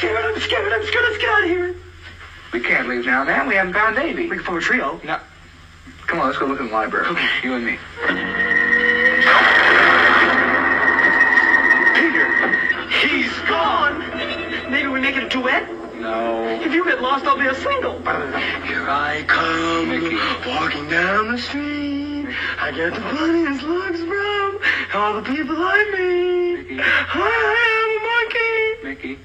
I'm scared, get out of here. We can't leave now, man. We haven't found Davy. We can form a trio. No. Come on, let's go look in the library. Okay. You and me. Peter, he's gone. Maybe we make it a duet? No. If you get lost, I'll be a single. Here I come, Mickey. Walking down the street. Mickey. I get the funniest looks from all the people I meet. Mickey. I am a monkey. Mickey.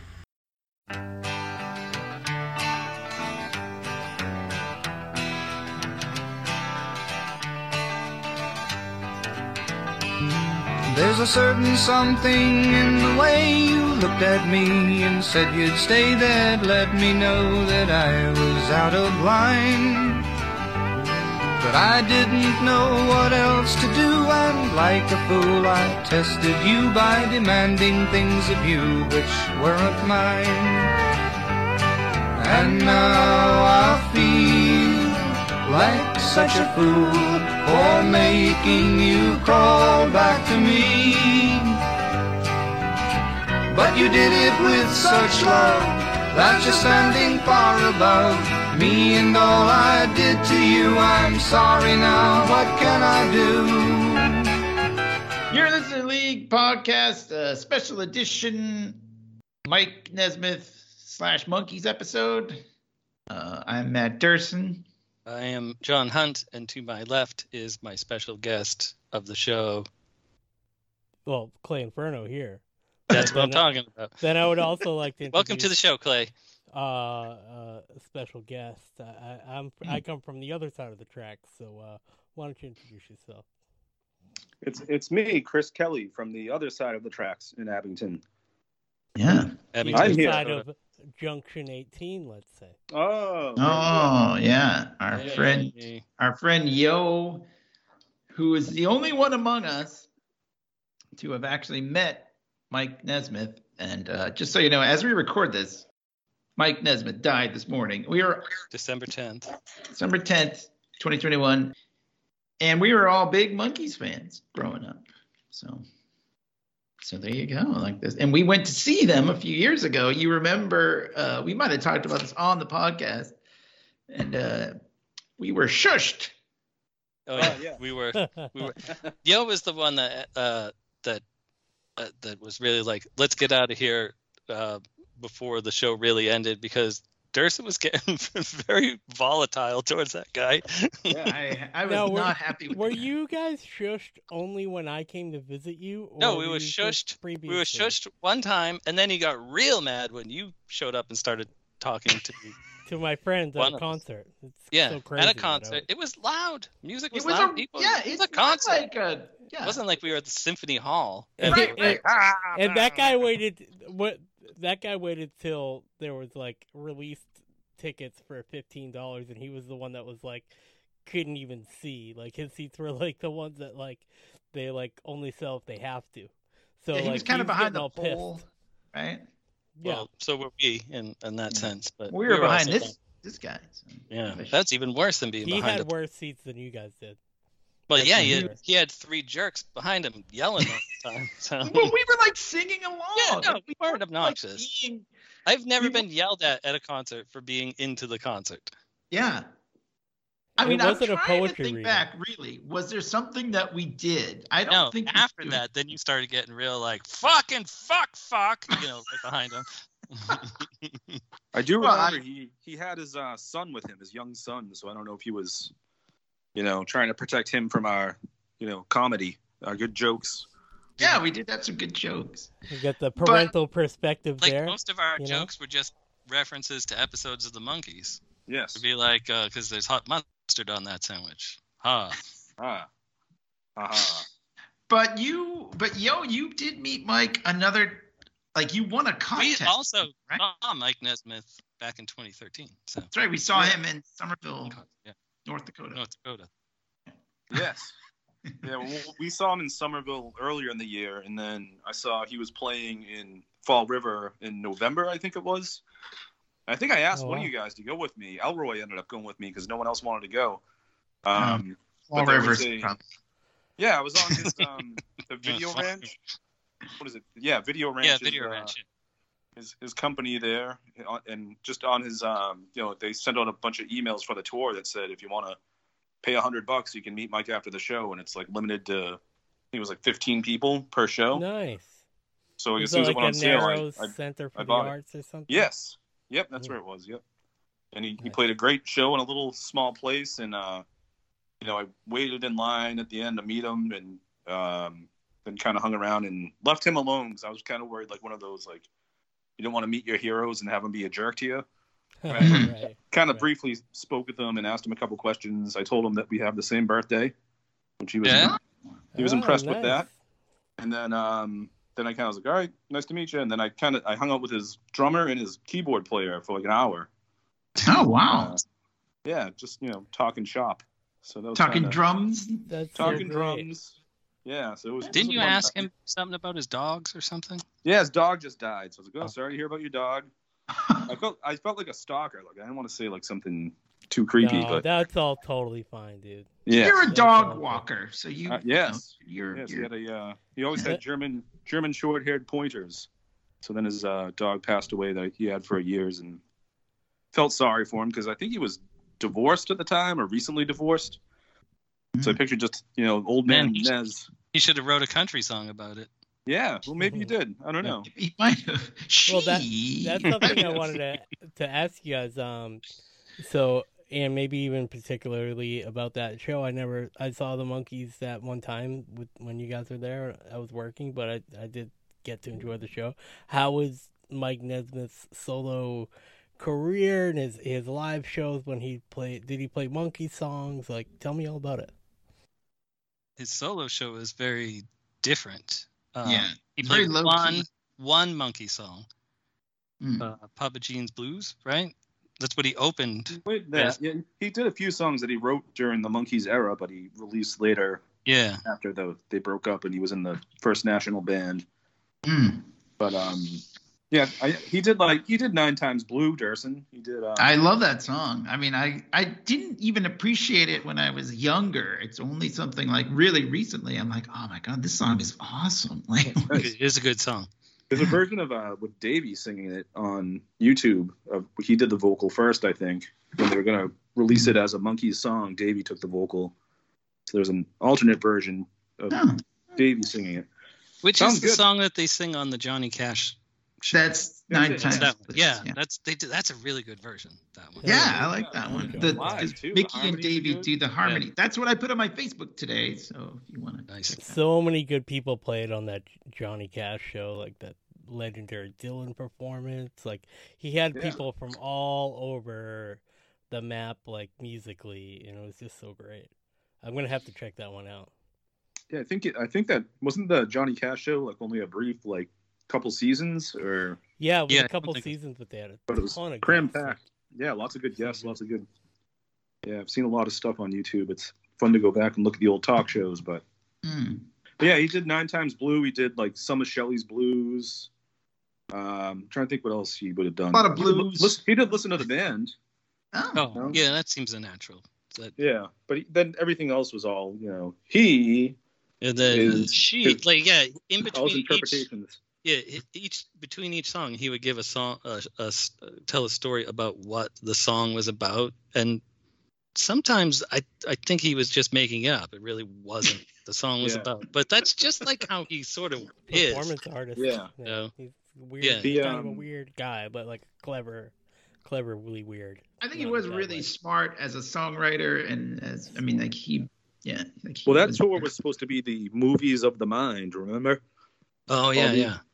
There's a certain something in the way you looked at me and said you'd stay that let me know that I was out of line. But I didn't know what else to do, and like a fool I tested you by demanding things of you which weren't mine. And now I feel like such a fool for making you crawl back to me. But you did it with such love that you're standing far above me and all I did to you. I'm sorry now, what can I do? You're listening to League Podcast, special edition Mike Nesmith / Monkees episode. I'm Matt Durson. I am John Hunt, and to my left is my special guest of the show. Well, Clay Inferno here. That's what I'm talking about. Then I would also like to introduce... Welcome to the show, Clay. Special guest. I come from the other side of the track, so why don't you introduce yourself? It's me, Chris Kelly, from the other side of the tracks in Abington. Yeah. Abington. I'm here. Side of Junction 18, let's say. Oh, yeah. Our friend Yo, who is the only one among us to have actually met Mike Nesmith. And just so you know, as we record this, Mike Nesmith died this morning. We are December 10th, 2021, and we were all big Monkees fans growing up. So there you go, like this. And we went to see them a few years ago. You remember, we might have talked about this on the podcast, and we were shushed. Oh, yeah. We were. Yo was the one that was really like, let's get out of here before the show really ended, because Durson was getting very volatile towards that guy. Yeah, I was not happy with that. Were you guys shushed only when I came to visit you? Or no, we were shushed one time, and then he got real mad when you showed up and started talking to me. To my friends at a concert. So crazy, at a concert. It was loud. Music was loud. It was a concert. It wasn't like we were at the symphony hall. And that guy waited... That guy waited till there was like released tickets for $15, and he was the one that was like couldn't even see. Like his seats were like the ones that like they like only sell if they have to. So yeah, he was kind of behind the pole, right? Yeah. Well, so were we in that sense, but we were behind this guy. So. Yeah, that's even worse than being behind. He had worse seats than you guys did. Well, yeah, he had three jerks behind him yelling all the time. So. Well, we were like singing along. Yeah, no, we weren't obnoxious. Like I've never been yelled at a concert for being into the concert. Yeah. I mean, I'm trying to think back, really. Was there something that we did? I don't think after that, then you started getting real like, fuck, you know, right behind him. I do remember he had his son with him, his young son, so I don't know if he was... You know, trying to protect him from our, you know, comedy, our good jokes. Yeah, we did have some good jokes. You got the parental perspective like there. Like, most of our jokes were just references to episodes of the Monkees. Yes. It'd be like, because there's hot mustard on that sandwich. Ha. Ha. Ha. But you did meet Mike another, like, you won a contest. We also saw Mike Nesmith back in 2013. So. That's right, we saw him in Somerville. Yeah. North Dakota. Yes. Yeah, well, we saw him in Somerville earlier in the year, and then I saw he was playing in Fall River in November, I think it was. I think I asked one of you guys to go with me. Elroy ended up going with me because no one else wanted to go. Fall River. Yeah, I was on his the VideoRanch. What is it? Yeah, VideoRanch. Yeah, VideoRanch. his company there, and just on his, they sent out a bunch of emails for the tour that said, if you want to pay $100, you can meet Mike after the show. And it's like limited to, I think it was like 15 people per show. Nice. So I guess as soon as it went on sale, I Center for the Arts or something? Yes. Yep. That's where it was. Yep. And he played a great show in a little small place. And, I waited in line at the end to meet him, and then kind of hung around and left him alone, because I was kind of worried, like one of those, like, you don't want to meet your heroes and have them be a jerk to you. Right. Kind of briefly spoke with him and asked him a couple questions. I told him that we have the same birthday, which he was impressed with that. And then I kind of was like, all right, nice to meet you. And then I hung out with his drummer and his keyboard player for like an hour. Oh, wow. Just, talking shop. So that was talking drums? Talking drums. Yeah. So it was. Didn't you ask him something about his dogs or something? Yeah, his dog just died. So I was like, oh, sorry to hear about your dog. I felt like a stalker. Like, I didn't want to say like something too creepy. No, but that's all totally fine, dude. Yeah. You're a dog walker, so you. Yes. He always had German short-haired pointers. So then his dog passed away that he had for years, and felt sorry for him because I think he was divorced at the time or recently divorced. Mm-hmm. So I pictured just old man Nez. He should have wrote a country song about it. Yeah, well, maybe he did. I don't know. He might have. Well, that's something I wanted to ask you guys. And maybe even particularly about that show. I saw the Monkees that one time when you guys were there. I was working, but I did get to enjoy the show. How was Mike Nesmith's solo career and his live shows when he played? Did he play Monkey songs? Like, tell me all about it. His solo show was very different. He played one Monkey song, Papa Jean's Blues, right? That's what he opened. Yeah, he did a few songs that he wrote during the Monkees era, but he released later. Yeah, after they broke up, and he was in the First National Band. Mm. But he did 9 times Blue, Durson. He did. I love that song. I mean, I didn't even appreciate it when I was younger. It's only something like really recently. I'm like, oh my god, this song is awesome. Like, it is a good song. There's a version of with Davy singing it on YouTube. He did the vocal first, I think. When they were going to release it as a Monkees song, Davy took the vocal. So there's an alternate version of Davy singing it. Which sounds is the good song that they sing on the Johnny Cash show. That's 9 times. That that's a really good version, that one. Yeah, I like that one. Mickey and Davy do the harmony. Yeah. That's what I put on my Facebook today, so if you want to. Nice. So many good people played on that Johnny Cash show, like that legendary Dylan performance. Like, he had people from all over the map, like musically, and it was just so great. I'm gonna have to check that one out. Yeah, I think that wasn't the Johnny Cash show like only a brief like couple seasons or a couple seasons, but they had it was cram packed. Yeah, lots of good guests, lots of good. Yeah, I've seen a lot of stuff on YouTube. It's fun to go back and look at the old talk shows, but. Mm. Yeah, he did 9 times Blue. He did like some of Shelley's Blues. I'm trying to think what else he would have done. A lot of blues. He did Listen to the Band. Oh, that seems unnatural. That... Yeah, but then everything else was all he. And then in between interpretations. Between each song, he would give a song, tell a story about what the song was about, and sometimes I think he was just making it up. It really wasn't. The song was about, but that's just like how he sort of is. Performance artist. Yeah, he's weird. Yeah. He's kind of a weird guy, but like cleverly weird. I think he was really smart as a songwriter, and as that tour was supposed to be the movies of the mind. Remember? Oh yeah,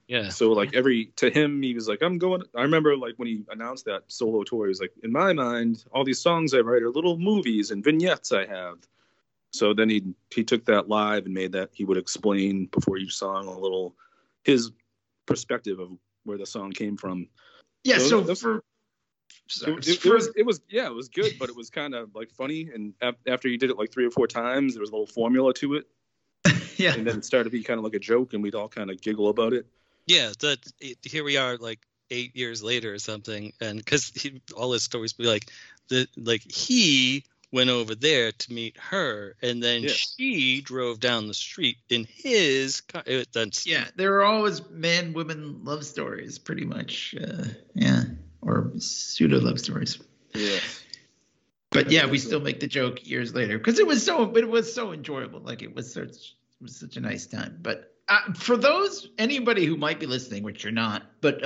yeah. So like to him, he was like, I'm going. I remember like when he announced that solo tour, he was like, in my mind, all these songs I write are little movies and vignettes I have. So then he took that live and made that he would explain before each song a little his perspective of where the song came from. Yeah, it was good, but it was kind of like funny. And after he did it like 3 or 4 times, there was a little formula to it. Yeah, and then it started to be kind of like a joke, and we'd all kind of giggle about it. Yeah, here we are, like 8 years later or something, and because all his stories be like he went over there to meet her, and then she drove down the street in his car. Yeah, there are always man-woman love stories, pretty much. Or pseudo-love stories. Yeah. But yeah, we still make the joke years later because it was so enjoyable. Like it was such a nice time. But for anybody who might be listening, which you're not, but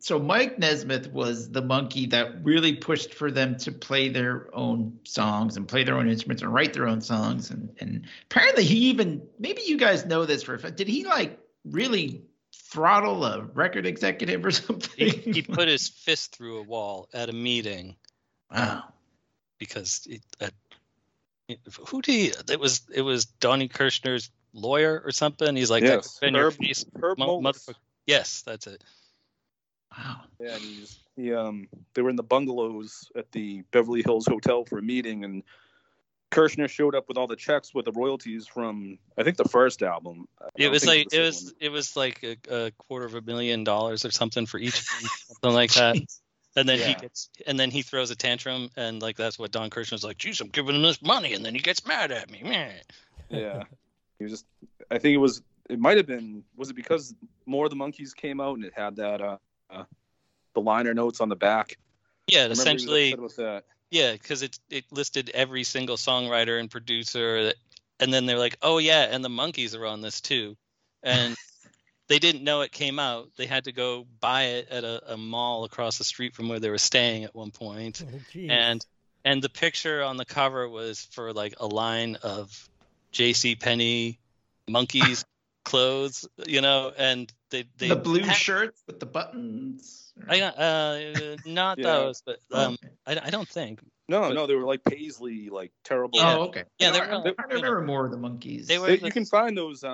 so Mike Nesmith was the monkey that really pushed for them to play their own songs and play their own instruments and write their own songs. And apparently he even, maybe you guys know this for a fact, did he like really throttle a record executive or something? He put his fist through a wall at a meeting. Wow. Because it was Donnie Kirshner's lawyer or something. He's like, yes, motherfucker. Yes, that's it. Wow. Yeah, and they were in the bungalows at the Beverly Hills Hotel for a meeting, and Kirshner showed up with all the checks with the royalties from, I think, the first album. It was like a $250,000 or something for each, something like that. And then he throws a tantrum, and like that's what Don Kirshner's like, geez, I'm giving him this money, and then he gets mad at me. Man. Yeah. He was just, I think it might have been because More of the Monkeys came out and it had that the liner notes on the back. Yeah, essentially. Yeah, because it listed every single songwriter and producer that, and then they're like, oh yeah, and the Monkeys are on this too. And they didn't know it came out. They had to go buy it at a mall across the street from where they were staying at one point. Oh, geez. And the picture on the cover was for like a line of JCPenney monkeys clothes, you know, and they the blue shirts with the buttons. Not those, but I don't think. No, they were like paisley, like terrible. Yeah. Oh, okay. Yeah, I remember More of the Monkeys. You can find those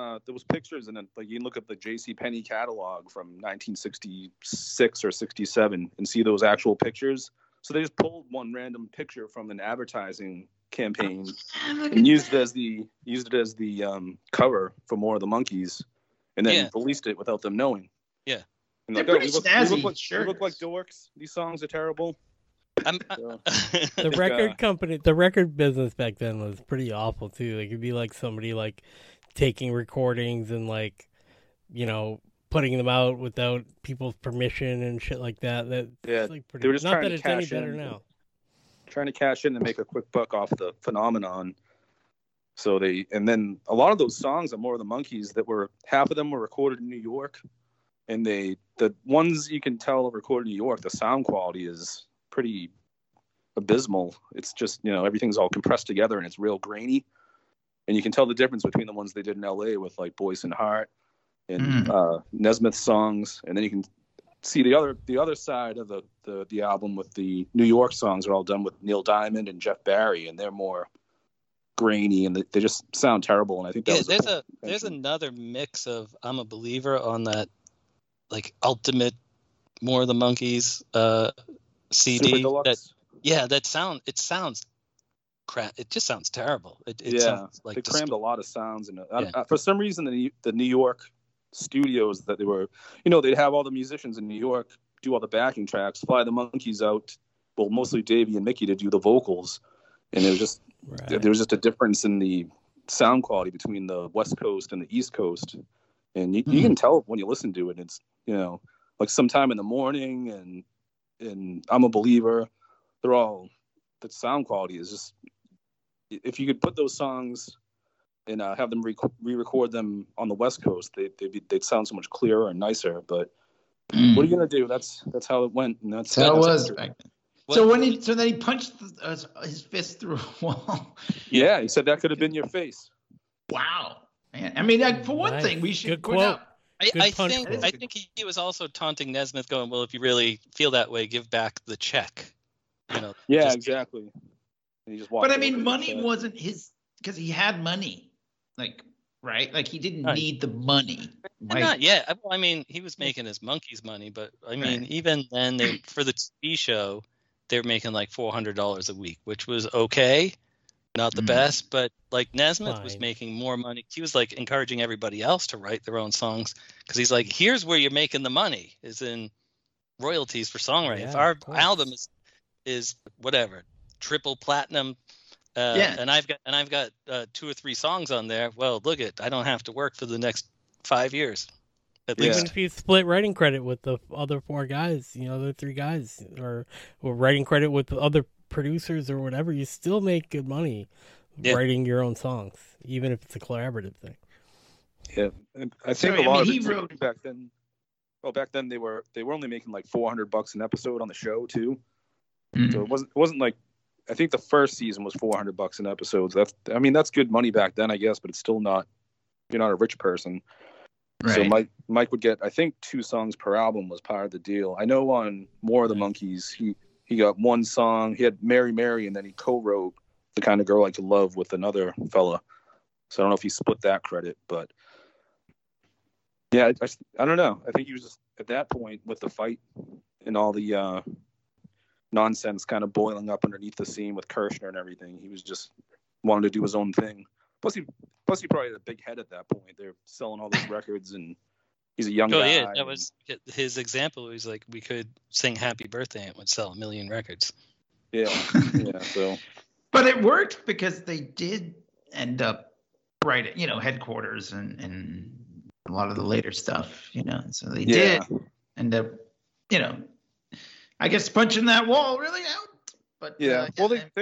pictures, and like you can look up the JCPenney catalog from 1966 or 67 and see those actual pictures. So they just pulled one random picture from an advertising campaign and used it as the cover for More of the Monkeys, and then released it without them knowing. Yeah, and they're pretty snazzy. We look like dorks. These songs are terrible. The record company, the record business back then was pretty awful too. Like it'd be like somebody like taking recordings and like, you know, putting them out without people's permission and shit like that. They were just not trying to cash in. Now. Trying to cash in and make a quick buck off the phenomenon. So then a lot of those songs are More of the Monkeys that were, half of them were recorded in New York, and the ones you can tell are recorded in New York, the sound quality is pretty abysmal. It's just, you know, everything's all compressed together and it's real grainy, and you can tell the difference between the ones they did in LA with like Boyce and Hart and Nesmith songs, and then you can see the other side of the album with the New York songs are all done with Neil Diamond and Jeff Barry, and they're more grainy and they just sound terrible. And I think that was there's another mix of I'm a Believer on that like ultimate More of the Monkeys CD that sounds crap. It just sounds terrible. It sounds like they crammed a lot of sounds in it. For some reason the New York studios that they were, you know, they'd have all the musicians in New York do all the backing tracks, fly the monkeys out, well, mostly Davy and Mickey to do the vocals, and it was just there was just a difference in the sound quality between the West Coast and the East Coast, and you can tell when you listen to it. It's, you know, like Sometime in the Morning and I'm a Believer, they're all, the sound quality is just, if you could put those songs and have them re-record them on the West Coast, they'd sound so much clearer and nicer. But what are you gonna do? That's how it went, and that's how it was back then. So then he punched his fist through a wall. Yeah, he said that could have been your face. Wow, man. I mean, for one thing, we should point out. I think he was also taunting Nesmith, going, "Well, if you really feel that way, give back the check." You know. Yeah, exactly. And he just walked. But I mean, money wasn't his, because he had money. Like, right? Like, he didn't need the money. Right? Not yet. I mean, he was making his monkeys money, but I mean, even then, for the TV show, they were making like $400 a week, which was okay. Not the best, but like Nesmith was making more money. He was like encouraging everybody else to write their own songs, because he's like, here's where you're making the money, is in royalties for songwriting. If our album is whatever, triple platinum, And I've got 2 or 3 songs on there. Well, look it, I don't have to work for the next 5 years. At least. Even if you split writing credit with the other 4 guys, the 3 guys, or writing credit with the other producers or whatever, you still make good money writing your own songs, even if it's a collaborative thing. Yeah, and I think a lot of it back then. Well, back then they were only making like $400 an episode on the show too. Mm-hmm. So it wasn't like. I think the first season was $400 an episode. That's good money back then, I guess, but it's still not, you're not a rich person. Right. So Mike would get, I think, 2 songs per album was part of the deal. I know on More of the Monkeys, he got 1 song. He had Mary Mary, and then he co-wrote The Kind of Girl I Could Love with another fella. So I don't know if he split that credit, but yeah, I don't know. I think he was just at that point with the fight and all the, nonsense kind of boiling up underneath the scene with Kirshner and everything. He was just wanted to do his own thing. Plus he probably had a big head at that point. They're selling all those records, and he's a young guy. Oh yeah, that was his example. He's like, we could sing Happy Birthday and it would sell a million records. Yeah, yeah. So, but it worked because they did end up writing, Headquarters and a lot of the later stuff. So they did end up, I guess punching that wall really out. But well, they had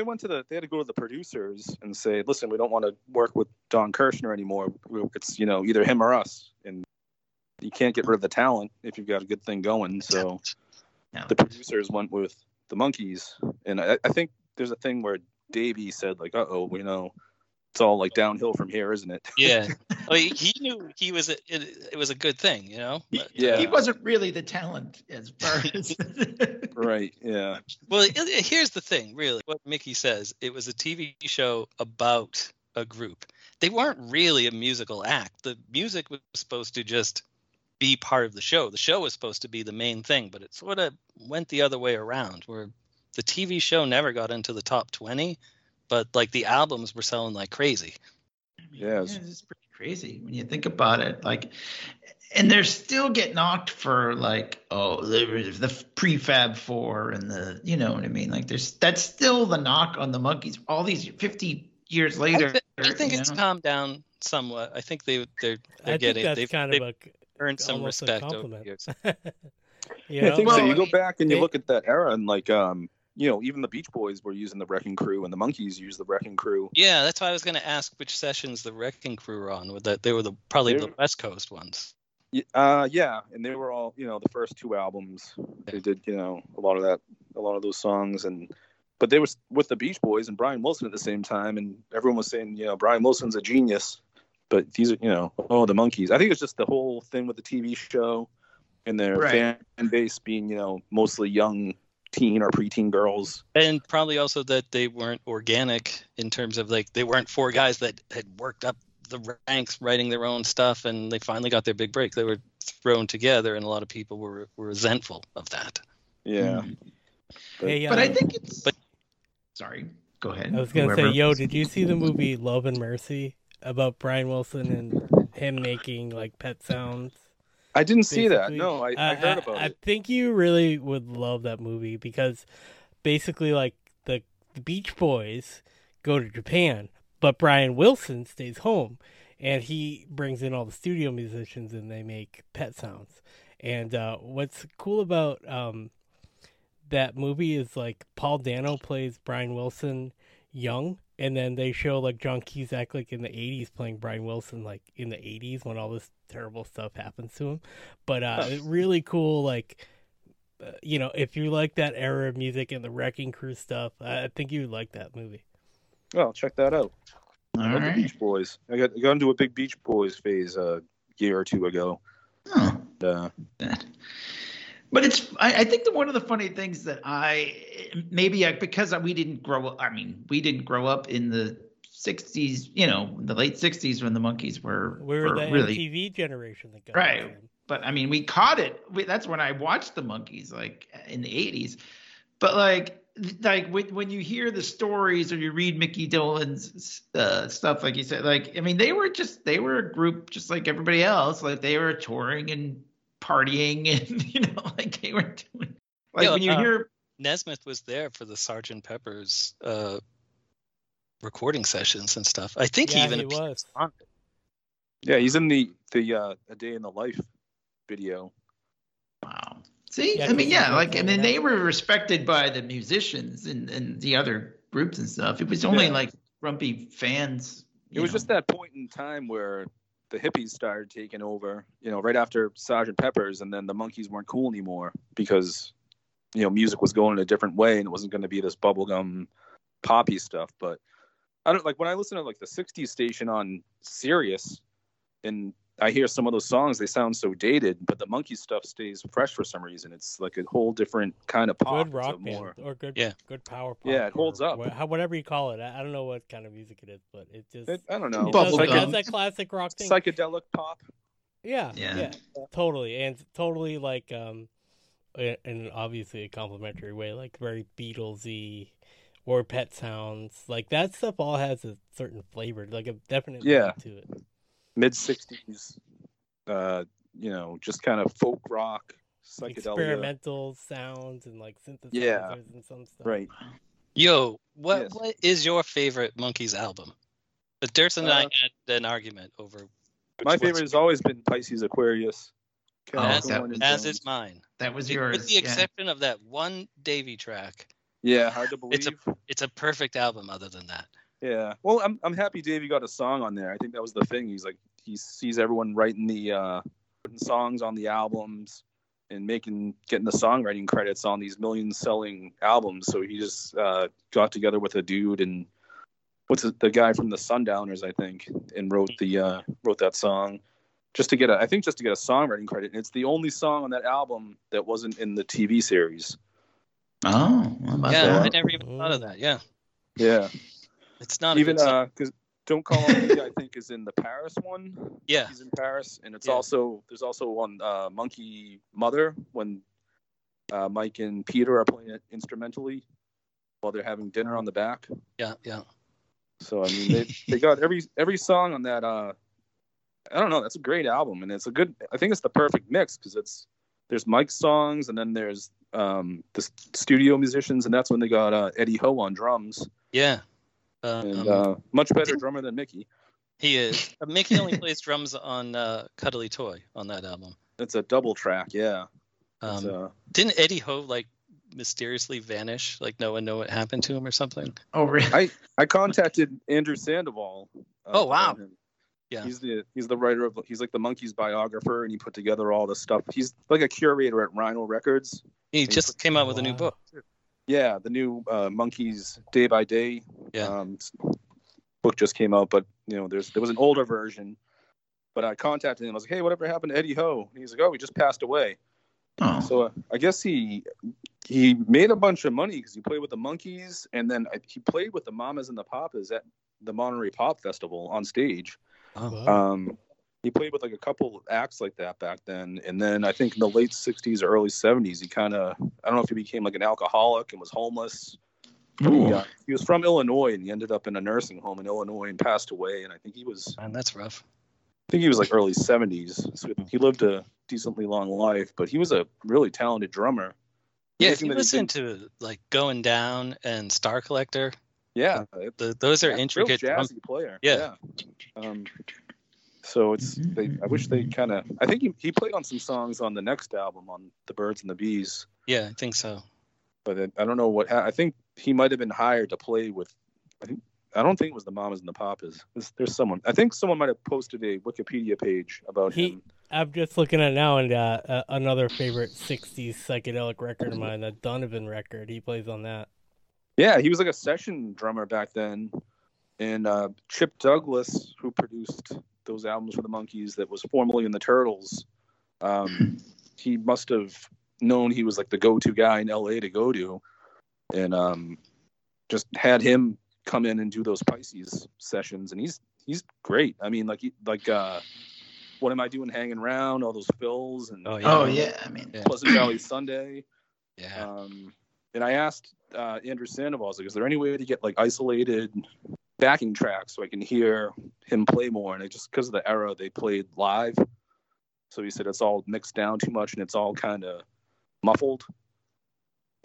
to go to the producers and say, listen, we don't want to work with Don Kirshner anymore. It's either him or us, and you can't get rid of the talent if you've got a good thing going. So the producers went with the Monkees, and I think there's a thing where Davey said like, it's all like downhill from here, isn't it? Yeah. I mean, he knew he was it was a good thing, But, he wasn't really the talent as far as right, yeah. Well, here's the thing, really. What Mickey says, it was a TV show about a group. They weren't really a musical act. The music was supposed to just be part of the show. The show was supposed to be the main thing, but it sort of went the other way around, where the TV show never got into the top 20. But like the albums were selling like crazy. Yeah, it's pretty crazy when you think about it. Like, and they're still getting knocked for like, the prefab 4 and the, you know what I mean? Like, that's still the knock on the Monkees. All these 50 years later, I think it's calmed down somewhat. I think they've earned some respect over the years. I think so. You go back and you look at that era and like, even the Beach Boys were using the Wrecking Crew, and the Monkees used the Wrecking Crew. Yeah, that's why I was going to ask which sessions the Wrecking Crew were on. They were probably the West Coast ones. And they were all, the first 2 albums. They did, a lot of those songs, but they were with the Beach Boys and Brian Wilson at the same time, and everyone was saying, Brian Wilson's a genius, but these are, the Monkees. I think it's just the whole thing with the TV show and their fan base being, mostly young teen or preteen girls, and probably also that they weren't organic in terms of like they weren't 4 guys that had worked up the ranks writing their own stuff, and they finally got their big break. They were thrown together, and a lot of people were resentful of that. Yeah, but I think it's. But, sorry, go ahead. I was gonna say, did you see the movie Love and Mercy about Brian Wilson and him making like pet sounds? I didn't see that. No, I heard about it. I think you really would love that movie because basically like the Beach Boys go to Japan, but Brian Wilson stays home, and he brings in all the studio musicians and they make pet sounds. And what's cool about that movie is like Paul Dano plays Brian Wilson young, and then they show like John Cusack like in the 80s playing Brian Wilson like in the 80s when all this terrible stuff happens to him. But really cool, like if you like that era of music and the Wrecking Crew stuff, I think you would like that movie. Well, check that out. I love the Beach Boys. I got into a big Beach Boys phase a year or 2 ago. Oh. And, but it's I think that one of the funny things that because we didn't grow up. I mean, we didn't grow up in the 60s, the late 60s when the Monkees were. We were the really, MTV generation that got right. Around. But I mean, we caught it. That's when I watched the Monkees, like in the 80s. But like when you hear the stories or you read Mickey Dolenz stuff, like you said, like I mean, they were a group just like everybody else. Like they were touring and partying, and like they were doing. Like when you hear Nesmith was there for the Sergeant Pepper's recording sessions and stuff. I think he even was on it. Yeah, he's in the A Day in the Life video. Wow. See, I mean, like, and then they were respected by the musicians and the other groups and stuff. It was only like grumpy fans. It was just that point in time where the hippies started taking over, you know, right after Sergeant Pepper's, and then the Monkees weren't cool anymore because, you know, music was going in a different way and it wasn't going to be this bubblegum poppy stuff. But I don't like when I listen to like the 60s station on Sirius and I hear some of those songs, they sound so dated, but the Monkees stuff stays fresh for some reason. It's like a whole different kind of pop. Good rock band or good power pop. Yeah, it holds up. Whatever you call it. I don't know what kind of music it is, but it just... I don't know. It's that classic rock thing. Psychedelic pop. Yeah. Totally. And totally like, in obviously a complimentary way, like very Beatles-y or Pet Sounds. Like that stuff all has a certain flavor, like a definite to it. Mid-60s, you know, just kind of folk rock, psychedelic. Experimental sounds and, like, synthesizers and some stuff. Right. Yo, what is your favorite Monkees album? But Dirks and I had an argument over... My favorite has always been Pisces Aquarius. As is mine. That was yours. With the exception of that one Davy track. Yeah, hard to believe. It's a perfect album other than that. Yeah. Well, I'm happy Davey got a song on there. I think that was the thing. He's like, he sees everyone writing the putting songs on the albums and getting the songwriting credits on these million-selling albums. So he just got together with a dude and the guy from the Sundowners, I think, and wrote that song just to get a songwriting credit. And it's the only song on that album that wasn't in the TV series. Oh, I never even thought of that. Yeah. Yeah. It's not even because Don't Call On Me, I think, is in the Paris one. Yeah, he's in Paris, and it's also there's also one Monkey Mother when Mike and Peter are playing it instrumentally while they're having dinner on the back. Yeah, yeah. So I mean, they got every song on that. I don't know. That's a great album, and it's a good. I think it's the perfect mix because there's Mike's songs, and then there's the studio musicians, and that's when they got Eddie Hoh on drums. Yeah. And much better drummer than Mickey. He is. Mickey only plays drums on Cuddly Toy on that album. That's a double track, yeah. Didn't Eddie Hoh like mysteriously vanish? Like no one knew what happened to him or something? Oh, really? I contacted Andrew Sandoval. Oh, wow. Yeah. He's the writer of he's like the Monkees biographer, and he put together all the stuff. He's like a curator at Rhino Records. He just came out with a new book. Yeah, the new Monkees Day by Day book just came out, but you know, there was an older version. But I contacted him. I was like, "Hey, whatever happened to Eddie Hoh?" And he's like, "Oh, he just passed away." Oh. So I guess he made a bunch of money because he played with the Monkees, and then he played with the Mamas and the Papas at the Monterey Pop Festival on stage. Oh, wow. He played with like a couple of acts like that back then. And then I think in the late 60s or early 70s, he kind of, I don't know if he became like an alcoholic and was homeless. He was from Illinois and he ended up in a nursing home in Illinois and passed away. And I think he was... Man, that's rough. I think he was like early 70s. So he lived a decently long life, but he was a really talented drummer. Yeah, if you listen to like Going Down and Star Collector. Yeah. Those are intricate. Real jazzy player. Yeah. So I wish they kind of. I think he played on some songs on the next album on The Birds and the Bees. Yeah, I think so. But I don't know what. I think he might have been hired to play with. I don't think it was the Mamas and the Papas. There's someone. I think someone might have posted a Wikipedia page about him. I'm just looking at it now, and another favorite '60s psychedelic record of mine, that Donovan record. He plays on that. Yeah, he was like a session drummer back then, and Chip Douglas, who produced those albums for the Monkees that was formerly in the Turtles, he must have known he was like the go-to guy in LA to go to, and just had him come in and do those Pisces sessions, and he's great. I mean, What Am I Doing Hanging Around, all those fills, and Pleasant Valley Sunday. Yeah. And I asked Andrew Sandoval, I was like, is there any way to get like isolated backing tracks so I can hear him play more? And because of the era, they played live. So he said it's all mixed down too much and it's all kind of muffled.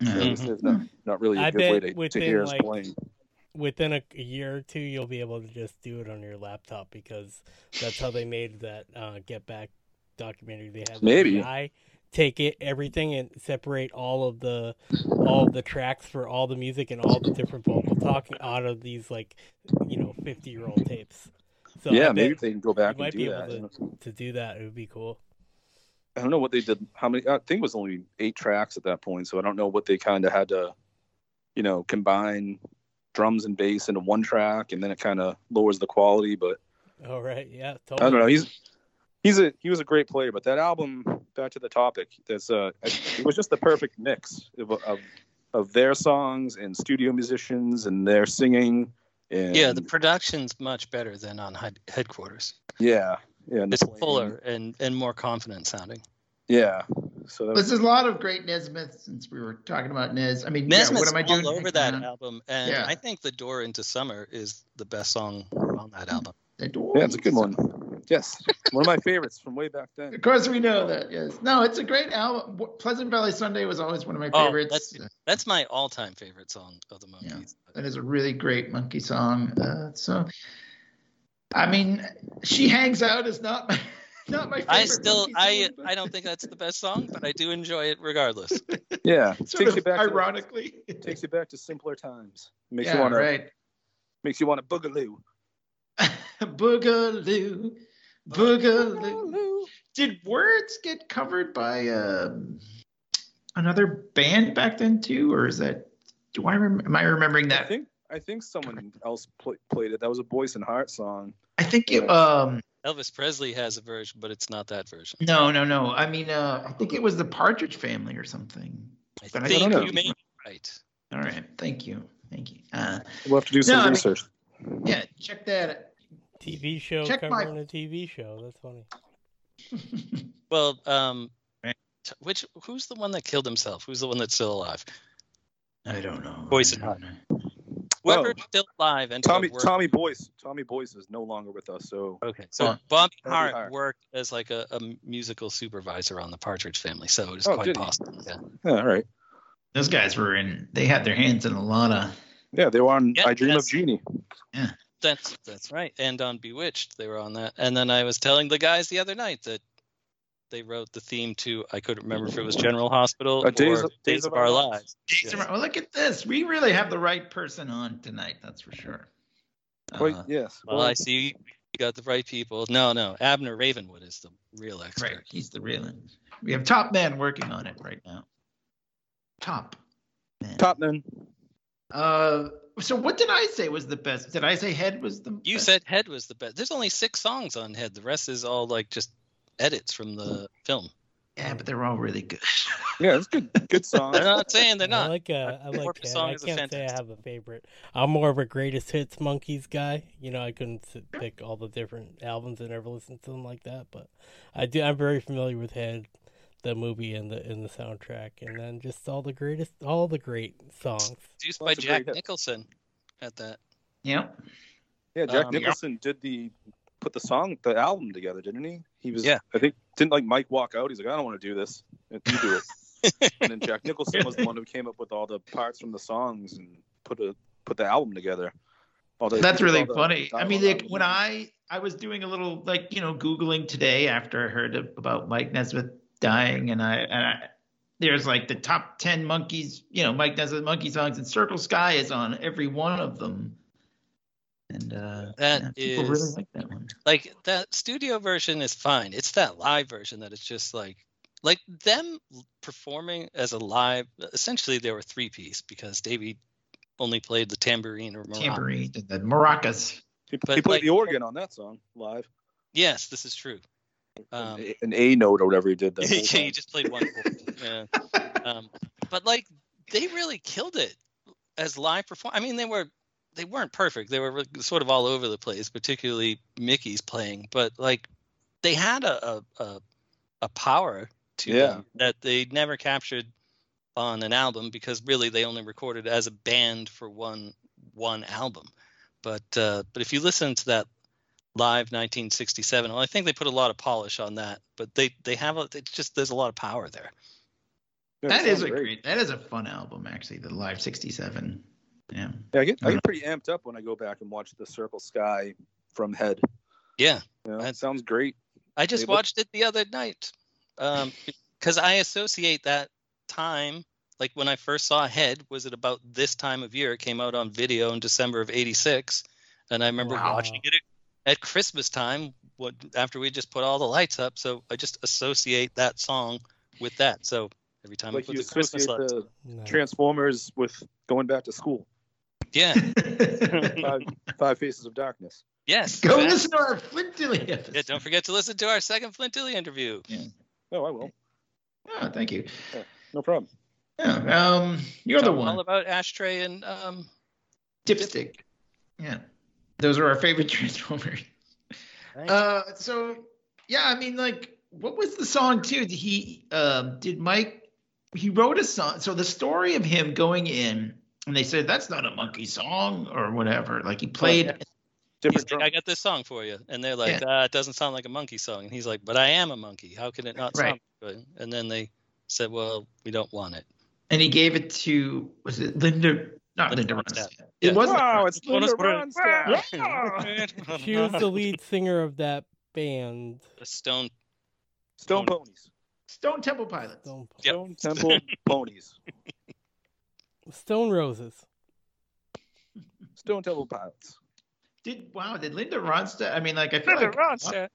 Mm-hmm. So it's not really a good way to hear his playing. within a year or two, you'll be able to just do it on your laptop, because that's how they made that Get Back documentary. They had the guy take it everything and separate all of the tracks for all the music and all the different vocal talking out of these 50-year-old tapes. So yeah, maybe if they can go back and do that. To do that, it would be cool. I don't know what they did. How many? I think it was only 8 tracks at that point. So I don't know what they kind of had to, combine drums and bass into one track, and then it kind of lowers the quality. But all right, yeah, totally. I don't know. He was a great player, but that album, back to the topic, that's it was just the perfect mix of their songs and studio musicians and their singing. And yeah, the production's much better than on Headquarters. Yeah. Yeah, it's fuller and more confident sounding. Yeah. So there's a lot of great Nesmith, since we were talking about Nes. I mean, Nesmith's all over that album, and yeah. I think The Door Into Summer is the best song on that album. The Door. Yeah, it's a good one. Yes. One of my favorites from way back then. Of course we know that, yes. No, it's a great album. Pleasant Valley Sunday was always one of my favorites. That's my all-time favorite song of the Monkees. Yeah, that is a really great Monkey song. I mean, She Hangs Out is not my favorite. I don't think that's the best song, but I do enjoy it regardless. Yeah, takes you back to simpler times. Makes you want to boogaloo. Boogaloo, boogaloo. Did Words get covered by another band back then too, or is that? Am I remembering that? I think someone else played it. That was a Boyce and Hart song. I think it, Elvis Presley has a version, but it's not that version. No. I mean, I think it was the Partridge Family or something. I think you may be right. All right. Thank you. We'll have to do some research. Yeah, check that. TV show covering a TV show. That's funny. Well, who's the one that killed himself? Who's the one that's still alive? I don't know. Boyce and Hart. Whoever's still alive and Tommy Boyce is no longer with us. So okay, so Bobby Hart worked as like a musical supervisor on the Partridge Family, so it's quite possible. Yeah, all right. Those guys they had their hands in a lot of. Yeah, they were on I Dream of Jeannie. Yeah, that's right. And on Bewitched, they were on that. And then I was telling the guys the other night that they wrote the theme to, I couldn't remember if it was General Hospital or Days of Our Lives. Well, look at this. We really have the right person on tonight, that's for sure. Yes. Well, I see you got the right people. No. Abner Ravenwood is the real expert. Right. He's the real one. We have top man working on it right now. Top man. So what did I say was the best? Did I say Head was the best? You said Head was the best. There's only 6 songs on Head. The rest is all like just edits from the film. Yeah, but they're all really good. Yeah, it's good songs. I'm not saying they're not. I like Head. I can't say I have a favorite. I'm more of a greatest hits Monkees guy. I couldn't pick all the different albums and never listen to them like that, but I'm very familiar with Head, the movie, and the soundtrack, and then just all the great songs. Produced by Jack Nicholson at that. Yeah. Yeah, Jack Nicholson did put the song, the album together, didn't he? He was, yeah. I think, didn't like Mike walk out? He's like, I don't want to do this. You do it. And then Jack Nicholson was the one who came up with all the parts from the songs and put the album together. That's really funny. I mean, when I was doing a little Googling today after I heard about Mike Nesmith dying, and there's like the top 10 Monkees, Mike Nesmith Monkey songs, and Circle Sky is on every one of them. And people really like that one. Like that studio version is fine. It's that live version that it's just like them performing as a live. Essentially, they were 3-piece because Davy only played the tambourine or maracas. Tambourine, the maracas. He played the organ on that song live. Yes, this is true. An A note or whatever he did. Yeah, he just played one. Yeah. But they really killed it as live perform. I mean, they weren't perfect. They were sort of all over the place, particularly Mickey's playing. But they had a power to them that they never captured on an album, because really they only recorded as a band for one album. But if you listen to that live 1967, I think they put a lot of polish on that. But there's a lot of power there. That is a great. That is a fun album, actually. The live 67. Yeah. I get pretty amped up when I go back and watch The Circle Sky from Head. Yeah. You know, that sounds great. I just watched it the other night. Because I associate that time, like when I first saw Head, was it about this time of year? It came out on video in December of '86, and I remember watching it at Christmas time, after we just put all the lights up. So I just associate that song with that. So every time I put the Christmas lights up, Transformers with going back to school. Yeah. Five Faces of Darkness. Yes. Go listen to our Flint Dilly episode. Yeah, don't forget to listen to our second Flint Dilly interview. Yeah. Oh, I will. Oh, thank you. Yeah, no problem. Yeah. You're the one. All about Ashtray and Dipstick. Yeah. Those are our favorite Transformers. Right. I mean, like, what was the song too? He wrote a song. So the story of him going in, and they said that's not a monkey song or whatever. Like he played. Oh, yeah. He's like, I got this song for you, and they're like, it doesn't sound like a monkey song. And he's like, but I am a monkey. How can it not sound good? And then they said, well, we don't want it. And he gave it to Linda Ronstadt. Yeah. It wasn't. Wow, it's Linda Ronstadt. She was the lead singer of that band. Stone Ponies. Stone Temple Pilots. Stone Temple Ponies. Stone Roses. Stone Temple Pilots. Did Linda Ronstadt? I mean, like, I feel Linda Ronstadt.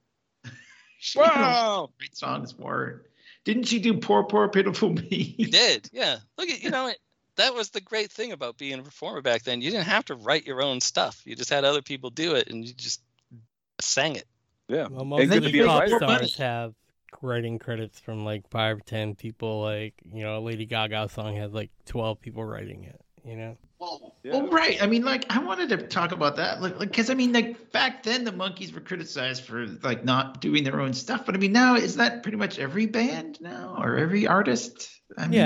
Wow, great songs for it. Didn't she do "Poor, Poor, Pitiful Me"? She did, yeah. Look at that was the great thing about being a performer back then. You didn't have to write your own stuff. You just had other people do it, and you just sang it. Yeah, well, most of the pop stars have writing credits from like 5, 10 people. Like, you know, a Lady Gaga song has like 12 people writing it. You know. Well, right. I mean, like, I wanted to talk about that, like, because I mean, like, back then the Monkees were criticized for like not doing their own stuff, but I mean, now is that pretty much every band now or every artist? Lady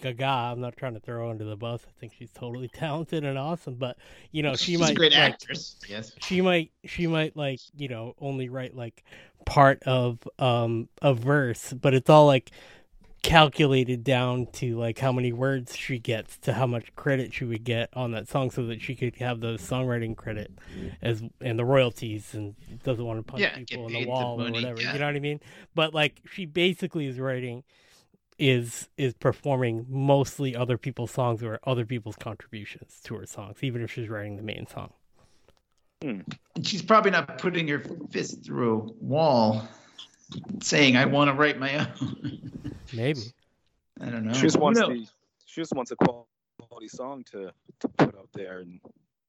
Gaga. I'm not trying to throw her under the bus. I think she's totally talented and awesome, but you know, she's a great actress. Yes, she might like, you know, only write like part of a verse, but it's all like calculated down to like how many words she gets to how much credit she would get on that song, so that she could have the songwriting credit and the royalties, and doesn't want to punch people in the wall or whatever. Yeah. You know what I mean? But like, she basically is writing, is performing mostly other people's songs or other people's contributions to her songs, even if she's writing the main song. Hmm. And she's probably not putting her fist through a wall saying, I want to write my own. Maybe. I don't know. She just wants a quality song to put out there and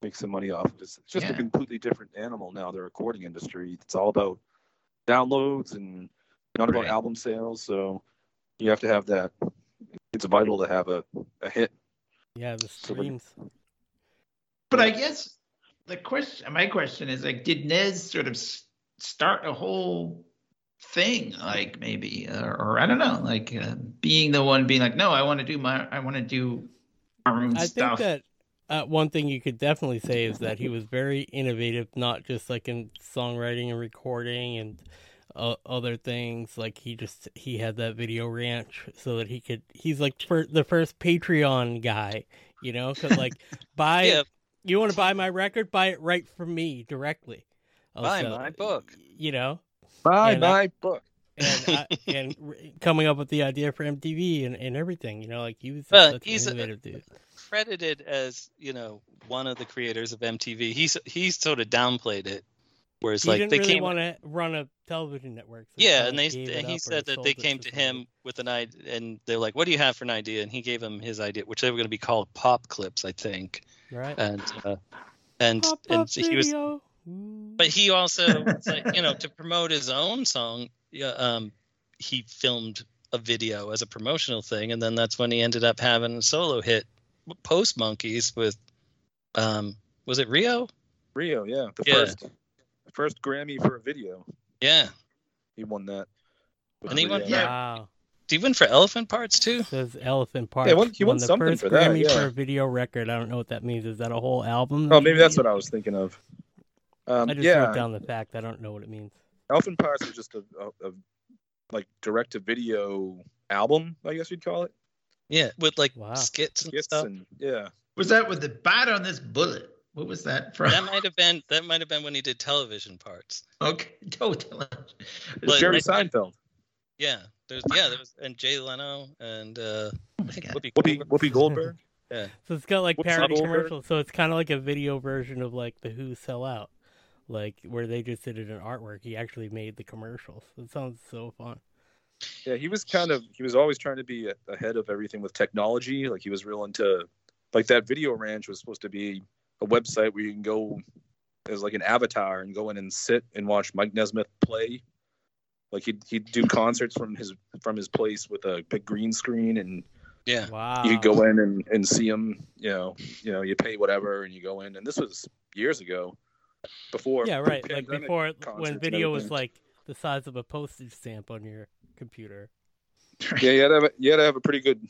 make some money off of. It's just a completely different animal now, the recording industry. It's all about downloads and not about album sales. So you have to have that. It's vital to have a hit. Yeah, the streams. But I guess my question is, like, did Nez sort of start a whole thing, like, maybe, or I don't know, like, being the one being like, no, I want to do our own stuff. I think that one thing you could definitely say is that he was very innovative, not just like in songwriting and recording and other things. Like, he had that Video Ranch, so that he's like the first Patreon guy, you know, because like you want to buy my record, buy it right from me directly. Also, buy my book, you know. Buy my book. And coming up with the idea for MTV and everything, you know, like, he was such an innovative dude. Credited as, you know, one of the creators of MTV. He's sort of downplayed it, whereas he didn't really want to run a television network. So he said that they came to him with an idea, and they're like, "What do you have for an idea?" And he gave them his idea, which they were going to be called Pop Clips, I think. Right. But he also, like, you know, to promote his own song, he filmed a video as a promotional thing, and then that's when he ended up having a solo hit post Monkees with, was it Rio? Rio, yeah, the first Grammy for a video. Yeah, he won that. And he won, Did he win for Elephant Parts too? It says Elephant Parts. Yeah, he won the first for Grammy for a video record. I don't know what that means. Is that a whole album? Oh, maybe that's what I was thinking of. I just wrote down the fact. I don't know what it means. Elephant Parts is just a like direct-to-video album, I guess you'd call it. Yeah, with like skits and stuff. And, yeah. Was that with the bat on this bullet? What was that from? That might have been when he did Television Parts. Okay. No, Jerry Seinfeld. Yeah. There was and Jay Leno and Whoopi Goldberg. Yeah. So it's got like parody commercials. So it's kind of like a video version of like the Who Sell Out, like where they just did it in artwork. He actually made the commercials. It sounds so fun. Yeah, he was always trying to be ahead of everything with technology. Like he was real into, like that VideoRanch was supposed to be a website where you can go as like an avatar and go in and sit and watch Mike Nesmith play. Like he'd do concerts from his place with a big green screen and yeah, wow. You go in and see him. You know, you pay whatever and you go in. And this was years ago, before yeah, right, like before when video was like the size of a postage stamp on your computer. Yeah, you had to have a pretty good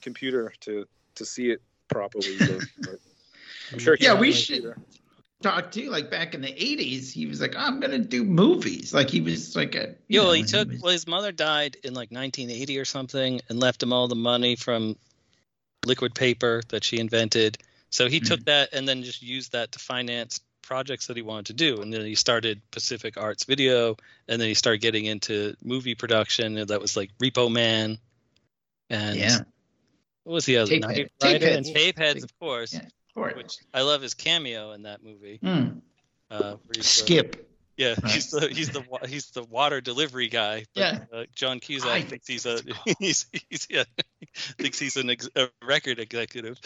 computer to see it properly. But I'm sure. Yeah, we should talk to you. Like back in the 80s, he was like, oh, "I'm gonna do movies." Like he was like a. His mother died in like 1980 or something, and left him all the money from liquid paper that she invented. So he took that and then just used that to finance projects that he wanted to do, and then he started Pacific Arts Video, and then he started getting into movie production, and that was like Repo Man, and what was the other? Tapeheads, of course. Yeah, of course. Which I love his cameo in that movie. Skip. Yeah, right. he's the water delivery guy. But, John Cusack thinks he's a record executive.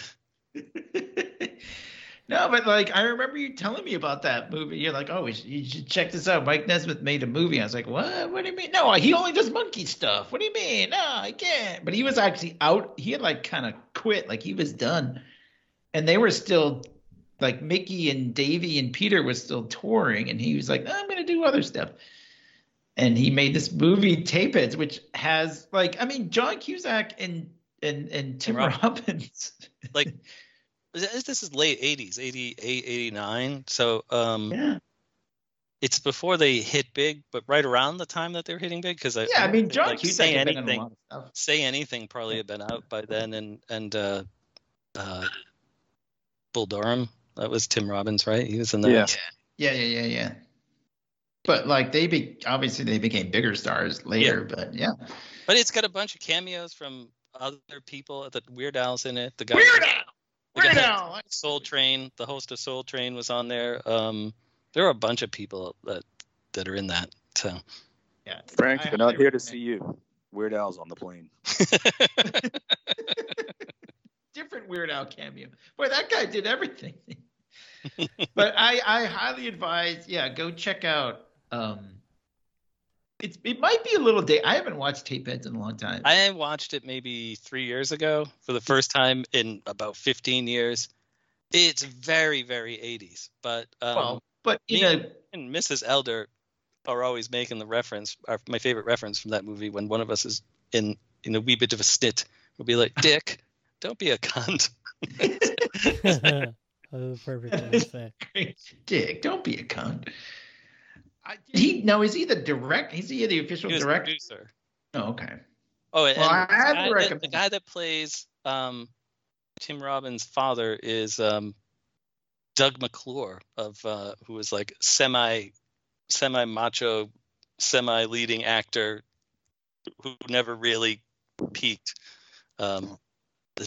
No, but like I remember you telling me about that movie. You're like, oh, you should check this out. Mike Nesmith made a movie. I was like, what? What do you mean? No, he only does monkey stuff. What do you mean? No, I can't. But he was actually out. He had like kind of quit. Like he was done. And they were still like Mickey and Davy and Peter was still touring. And he was like, I'm going to do other stuff. And he made this movie Tapeheads, which has like, I mean, John Cusack and Tim Robbins. Like. This is late 80s, 88, 89. So it's before they hit big, but right around the time that they're hitting big. Because John Cusack had been in a lot of stuff. Say Anything probably had been out by then. And Bull Durham, that was Tim Robbins, right? He was in that. Yeah. But like they became bigger stars later, but yeah. But it's got a bunch of cameos from other people. The Weird Al's in it. Weird Al! Soul Train, the host of Soul Train was on there. There are a bunch of people that are in that. So, yeah. Frank, they're not here to see you. Weird Al's on the plane. Different Weird Al cameo. Boy, that guy did everything. But I highly advise, go check out. It might be a little day. I haven't watched Tapeheads in a long time. I watched it maybe 3 years ago for the first time in about 15 years. It's very, very 80s. But and Mrs. Elder are always making the reference. My favorite reference from that movie when one of us is in a wee bit of a snit, we'll be like, "Dick, don't be a cunt." That was perfect thing to say. Dick, don't be a cunt. Is he the official director? Producer. Oh, okay. Oh, and the guy that plays Tim Robbins' father is Doug McClure who was like semi macho, semi leading actor who never really peaked.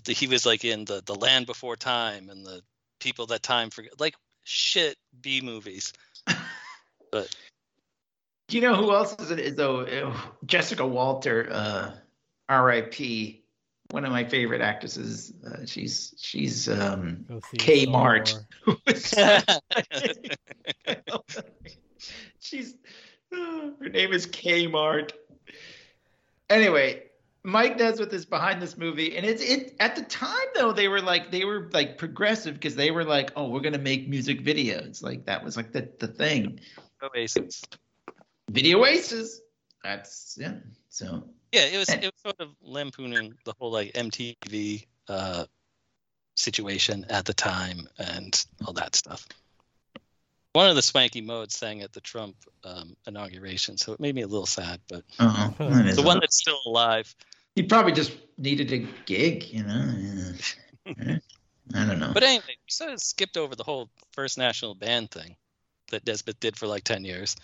He was like in the Land Before Time and the People That Time Forget, like shit B movies. But you know who else is it? Though Jessica Walter, R.I.P. One of my favorite actresses. She's Kmart. Her name is Kmart. Anyway, Mike Nesmith is behind this movie, and it's at the time though they were like progressive because they were like, oh, we're gonna make music videos, like that was like the thing. Video Oasis. That's so. Yeah, it was sort of lampooning the whole like MTV situation at the time and all that stuff. One of the Swanky Modes sang at the Trump inauguration, so it made me a little sad. But the one that's still alive, he probably just needed a gig, you know. I don't know. But anyway, we sort of skipped over the whole First National Band thing that Nesmith did for like 10 years.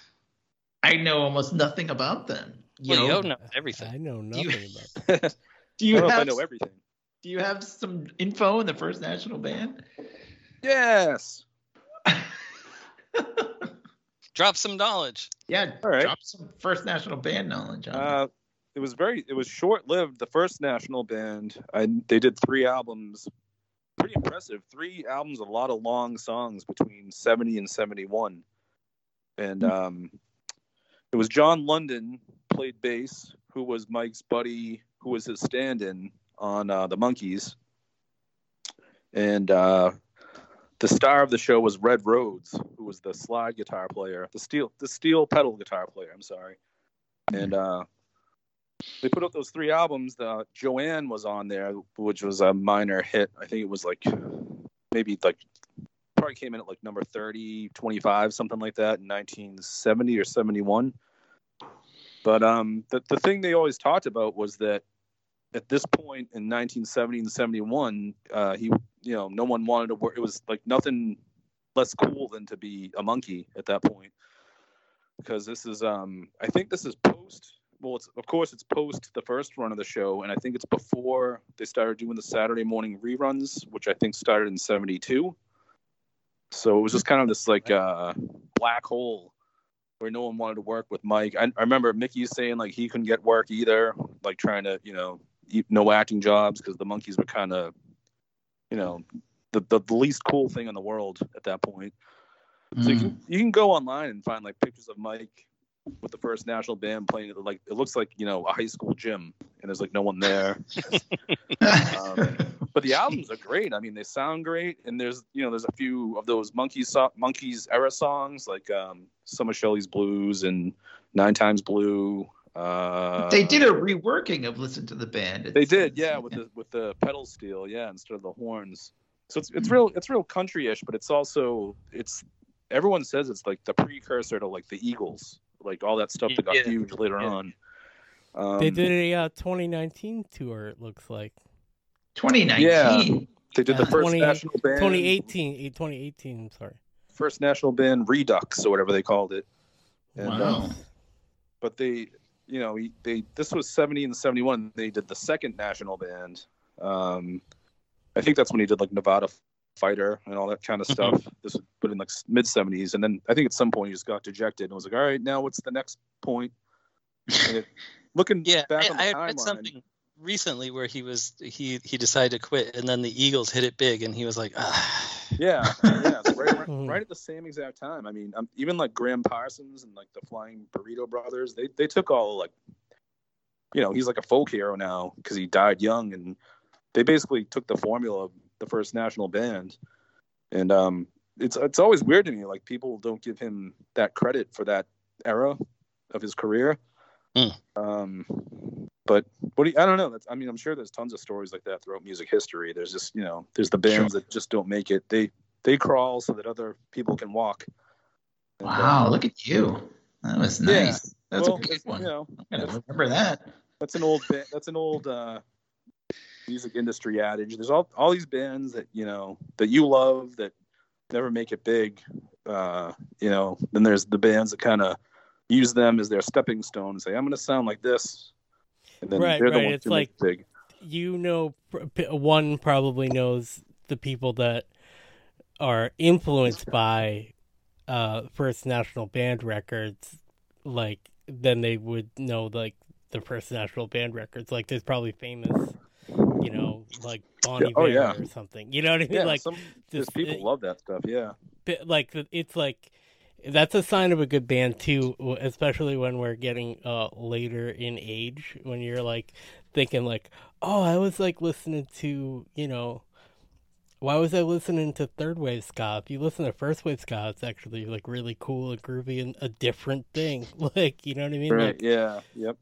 I know almost nothing about them. You know everything. I know nothing about them. I know everything. Do you have some info in the First National Band? Yes. Drop some knowledge. Yeah, all right. Drop some First National Band knowledge. It was short-lived, the First National Band. They did 3 albums. Pretty impressive. 3 albums, a lot of long songs between 70 and 71. And it was John London, played bass, who was Mike's buddy, who was his stand-in on the Monkees. And the star of the show was Red Rhodes, who was the slide guitar player, the steel pedal guitar player, I'm sorry. And they put out those 3 albums. Joanne was on there, which was a minor hit. I think it was probably came in at like number 30, 25, something like that in 1970 or 71. But the thing they always talked about was that at this point in 1970 and 71, no one wanted to work. It was like nothing less cool than to be a monkey at that point, because this is I think this is post. Well, it's post the first run of the show, and I think it's before they started doing the Saturday morning reruns, which I think started in 72. So it was just kind of this like black hole where no one wanted to work with Mike. I remember Mickey saying like he couldn't get work either, like trying to no acting jobs because the Monkees were kind of the least cool thing in the world at that point. So you can go online and find like pictures of Mike with the First National Band playing at like, it looks like, a high school gym, and there's like no one there. But the albums are great. I mean, they sound great. And there's, there's a few of those Monkees era songs, like Some of Shelley's Blues and 9 Times Blue. They did a reworking of Listen to the Band. With the pedal steel. Yeah. Instead of the horns. So it's real country-ish, but it's also, everyone says it's like the precursor to like the Eagles. Like all that stuff that got huge later on. They did a 2019 tour, it looks like. 2019? Yeah. They did the First National Band. 2018, I'm sorry. First National Band Redux, or whatever they called it. And, wow. But this was 70 and 71. They did the Second National Band. I think that's when he did like Nevada Fighter and all that kind of stuff. This was put in like mid 70s, and then I think at some point he just got dejected and was like, all right, now what's the next point? And looking back on the timeline, I read something recently where he was he decided to quit, and then the Eagles hit it big, and he was like, ah. So right at the same exact time. I mean, even like Graham Parsons and like the Flying Burrito Brothers, they took all like, he's like a folk hero now because he died young, and they basically took the formula of the First National Band. And it's always weird to me, like people don't give him that credit for that era of his career. But I don't know. I'm sure there's tons of stories like that throughout music history. There's just, there's the bands that just don't make it. They crawl so that other people can walk. And, look at you. That was nice. Yeah. That's a good one. I'm gonna remember that. That's an old music industry adage. There's all these bands that that you love that never make it big. Then there's the bands that kind of use them as their stepping stone and say, I'm going to sound like this, and then they're the ones who make it big. One probably knows the people that are influenced by First National Band records, like then they would know like the First National Band records. Like there's probably famous. Like Bonnie Bear or something. You know what I mean? Yeah, like people love that stuff. Yeah, like it's like that's a sign of a good band too, especially when we're getting later in age. When you're like thinking, like, oh, I was like listening to, why was I listening to third wave ska? If you listen to first wave ska, it's actually like really cool and groovy and a different thing. Like, you know what I mean? Right. Like, yeah. Yep.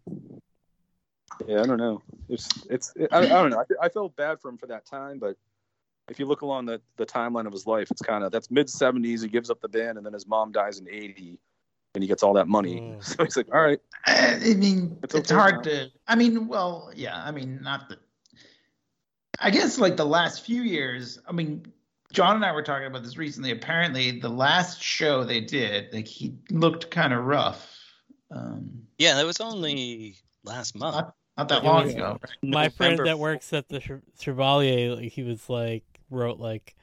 Yeah, I don't know. I don't know. I felt bad for him for that time, but if you look along the timeline of his life, it's kind of that's mid 70s. He gives up the band, and then his mom dies in 80, and he gets all that money. So he's like, all right. I mean, it's hard to. I mean, well, yeah. I mean, not that I guess like the last few years, I mean, John and I were talking about this recently. Apparently, the last show they did, like, he looked kind of rough. Yeah, that was only last month. Not that long ago. Right? My friend that works at the Chevalier, like, he was like, wrote like,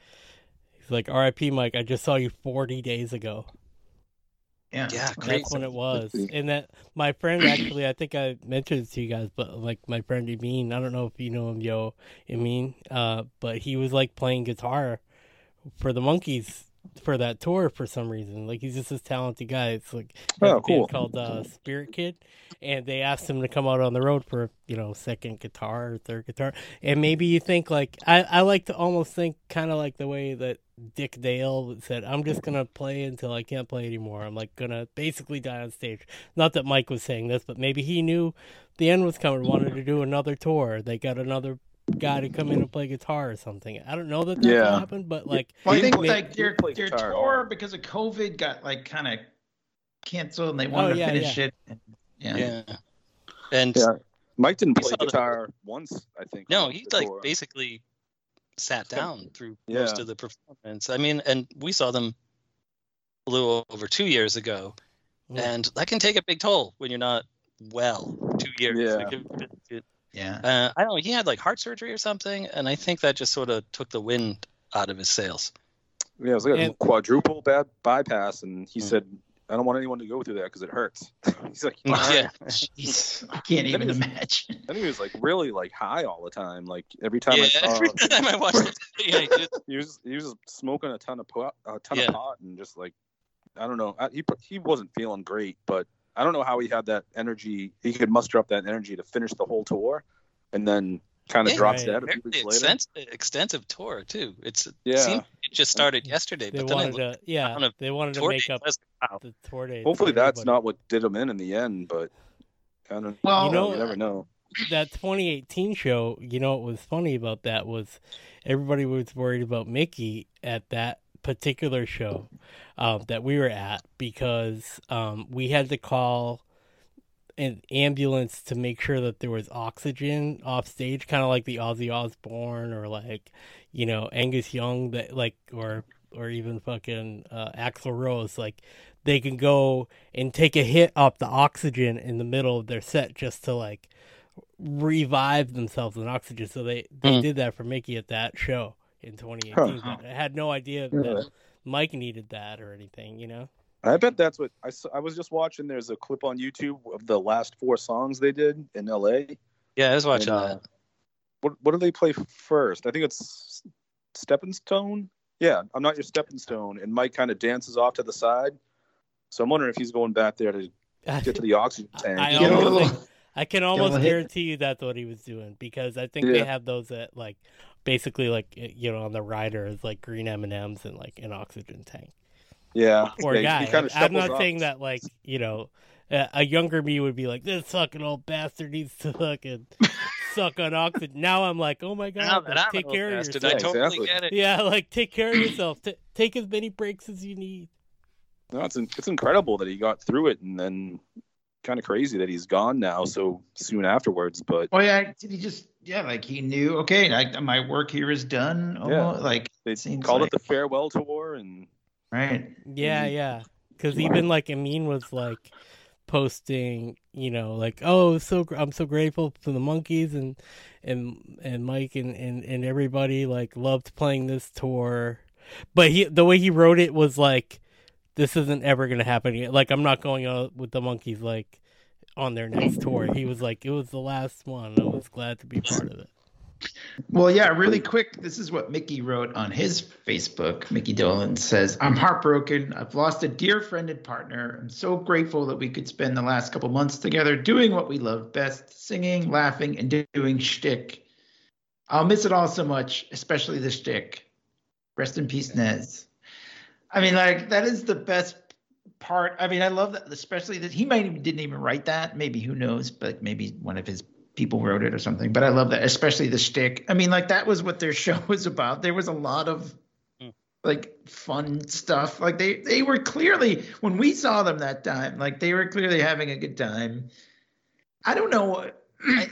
he's like, "R.I.P. Mike, I just saw you 40 days ago." Yeah, crazy. That's when it was. And that my friend, actually, I think I mentioned this to you guys, but like my friend Emin, I don't know if you know him, Emin, but he was like playing guitar for the Monkees for that tour for some reason. Like, he's just this talented guy. It's like a band called Spirit Kid, and they asked him to come out on the road for, you know, second guitar or third guitar. And maybe you think like, I like to almost think kind of like the way that Dick Dale said, "I'm just gonna play until I can't play anymore. I'm like gonna basically die on stage." Not that Mike was saying this, but maybe he knew the end was coming, wanted to do another tour. They got another guy to come in and play guitar or something. I don't know that that's what happened, but like, well, I think like their tour because of COVID got like kind of canceled, and they wanted to finish it. Mike didn't play guitar once, I think. No, he like basically sat down through most of the performance. I mean, and we saw them a little over 2 years ago, and that can take a big toll when you're not well. 2 years. I don't know. He had like heart surgery or something, and I think that just sort of took the wind out of his sails. Yeah, it was like a quadruple bypass, and he said, "I don't want anyone to go through that because it hurts." He's like, Jeez, I can't even imagine. I think he was like really like high all the time. Like every time I watched it, he was smoking a ton of pot, and just like, I don't know. He wasn't feeling great, but I don't know how he had that energy. He could muster up that energy to finish the whole tour, and then kind of drops dead a few weeks later. Extensive tour too. It just started yesterday. They wanted to make up the tour date. Hopefully that's not what did them in the end, but I don't know. You never know. That 2018 show, you know, what was funny about that was everybody was worried about Mickey at that particular show that we were at, because we had to call an ambulance to make sure that there was oxygen off stage, kind of like the Ozzy Osbourne or like, you know, Angus Young, that like, or even fucking Axl Rose, like they can go and take a hit off the oxygen in the middle of their set just to like revive themselves in oxygen. So they did that for Mickey at that show in 2018. But I had no idea that Mike needed that or anything, you know. I bet that's what I was just watching. There's a clip on YouTube of the last four songs they did in L.A. Yeah, I was watching that. What do they play first? I think it's Stepping Stone. Yeah, I'm Not Your Stepping Stone. And Mike kind of dances off to the side. So I'm wondering if he's going back there to get to the oxygen tank. I can almost guarantee you that's what he was doing, because I think they have those that like basically like, you know, on the rider is like green M&Ms and like an oxygen tank. Yeah, poor guy. Kind of I'm not saying that, like, you know, a younger me would be like, "This fucking old bastard needs to fucking suck on oxygen." Now I'm like, "Oh my god, like, take care of yourself." I totally get it. Yeah, like take care of yourself. Take as many breaks as you need. No, it's incredible that he got through it, and then kind of crazy that he's gone now so soon afterwards. But did he just? Yeah, like he knew. Okay, my work here is done. Almost. Like they called it the farewell tour and. Right. Yeah. Because even like Emin was like posting, you know, like, "Oh, I'm so grateful to the Monkees and Mike and everybody like loved playing this tour," but the way he wrote it was like, "This isn't ever gonna happen again. Like, I'm not going out with the Monkees like on their next tour." He was like, "It was the last one. I was glad to be part of it." Well, yeah, really quick. This is what Mickey wrote on his Facebook. Mickey Dolenz says, "I'm heartbroken. I've lost a dear friend and partner. I'm so grateful that we could spend the last couple months together doing what we love best, singing, laughing, and doing shtick. I'll miss it all so much, especially the shtick. Rest in peace, Nez." I mean, like, that is the best part. I mean, I love that, especially that he didn't even write that. Maybe, who knows, but maybe one of his people wrote it or something, but I love that, especially the shtick. I mean, like, that was what their show was about. There was a lot of like fun stuff. Like they were clearly, when we saw them that time, like they were clearly having a good time. I don't know. I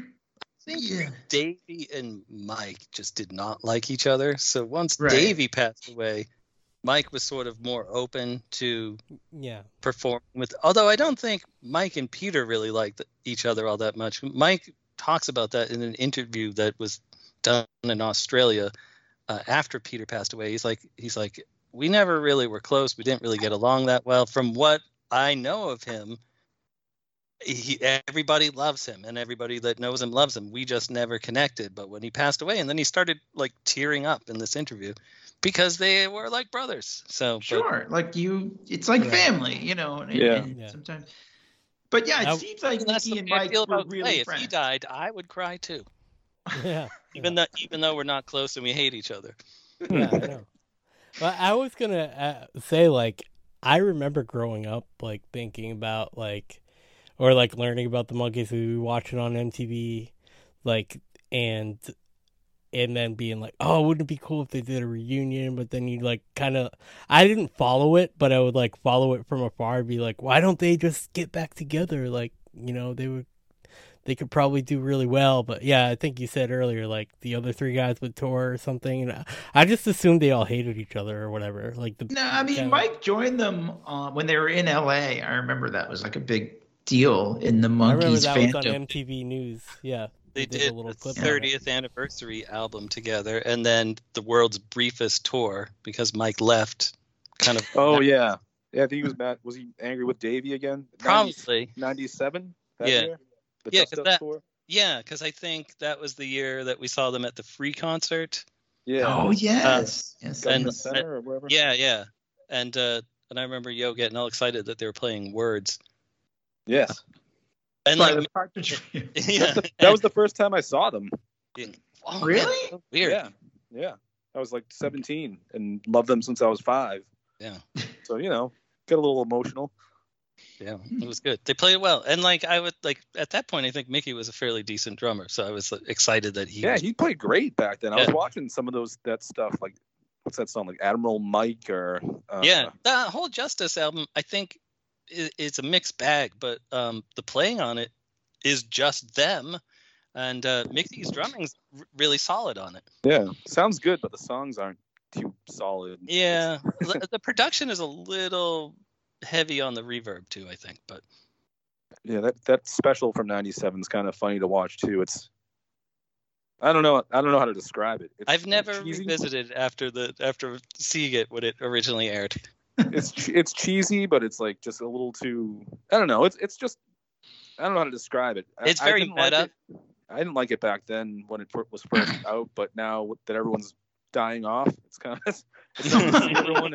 think Davy and Mike just did not like each other. So once Davy passed away, Mike was sort of more open to performing with. Although I don't think Mike and Peter really liked each other all that much. Mike talks about that in an interview that was done in Australia after Peter passed away. He's like, we never really were close. We didn't really get along that well. From what I know of him, everybody loves him, and everybody that knows him loves him. We just never connected. But when he passed away, and then he started like tearing up in this interview because they were like brothers. So it's like family, you know. And sometimes, but it seems like Mickey and Mike were really friends. If he died, I would cry too. Yeah, even though we're not close and we hate each other. Yeah, I know. Well, I was gonna say, like, I remember growing up, like, thinking about, like, or, like, learning about the Monkees. We watch it on MTV, like, and then being like, oh, wouldn't it be cool if they did a reunion? But then you, like, kind of, I didn't follow it, but I would, like, follow it from afar and be like, why don't they just get back together? Like, you know, they could probably do really well. But yeah, I think you said earlier, like, the other three guys would tour or something. And I just assumed they all hated each other or whatever. Like, Mike joined them when they were in LA. I remember that was like a big deal in the Monkees fandom. I remember that was on MTV News. Yeah. They did a 30th anniversary album together. And then the world's briefest tour, because Mike left kind of. Oh yeah. Yeah. I think he was mad. Was he angry with Davy again? Probably. 97. Year? Because I think that was the year that we saw them at the Free concert. Yeah. Oh yes. Center or wherever. Yeah. And I remember Yo getting all excited that they were playing Words. Yes. And that was the first time I saw them. Yeah. Oh, really? So weird. Yeah. I was like 17 and loved them since I was 5. Yeah. So you know, get a little emotional. Yeah, it was good. They played well, and at that point, I think Mickey was a fairly decent drummer, so I was excited that he. Yeah, he played great back then. Yeah. I was watching some of that stuff, like what's that song, like Admiral Mike or. The whole Justice album, I think, it's a mixed bag, but the playing on it is just them, and Mickey's drumming's really solid on it. Yeah, sounds good, but the songs aren't too solid. Yeah, the production is a little heavy on the reverb too, I think, but yeah, that special from 97 is kind of funny to watch too. It's I don't know how to describe it. I've never revisited after seeing it when it originally aired. It's cheesy, but it's like just a little too. I don't know. It's just I don't know how to describe it. It's very meta. I didn't like it back then when it was first out, but now that everyone's dying off, it's kind of everyone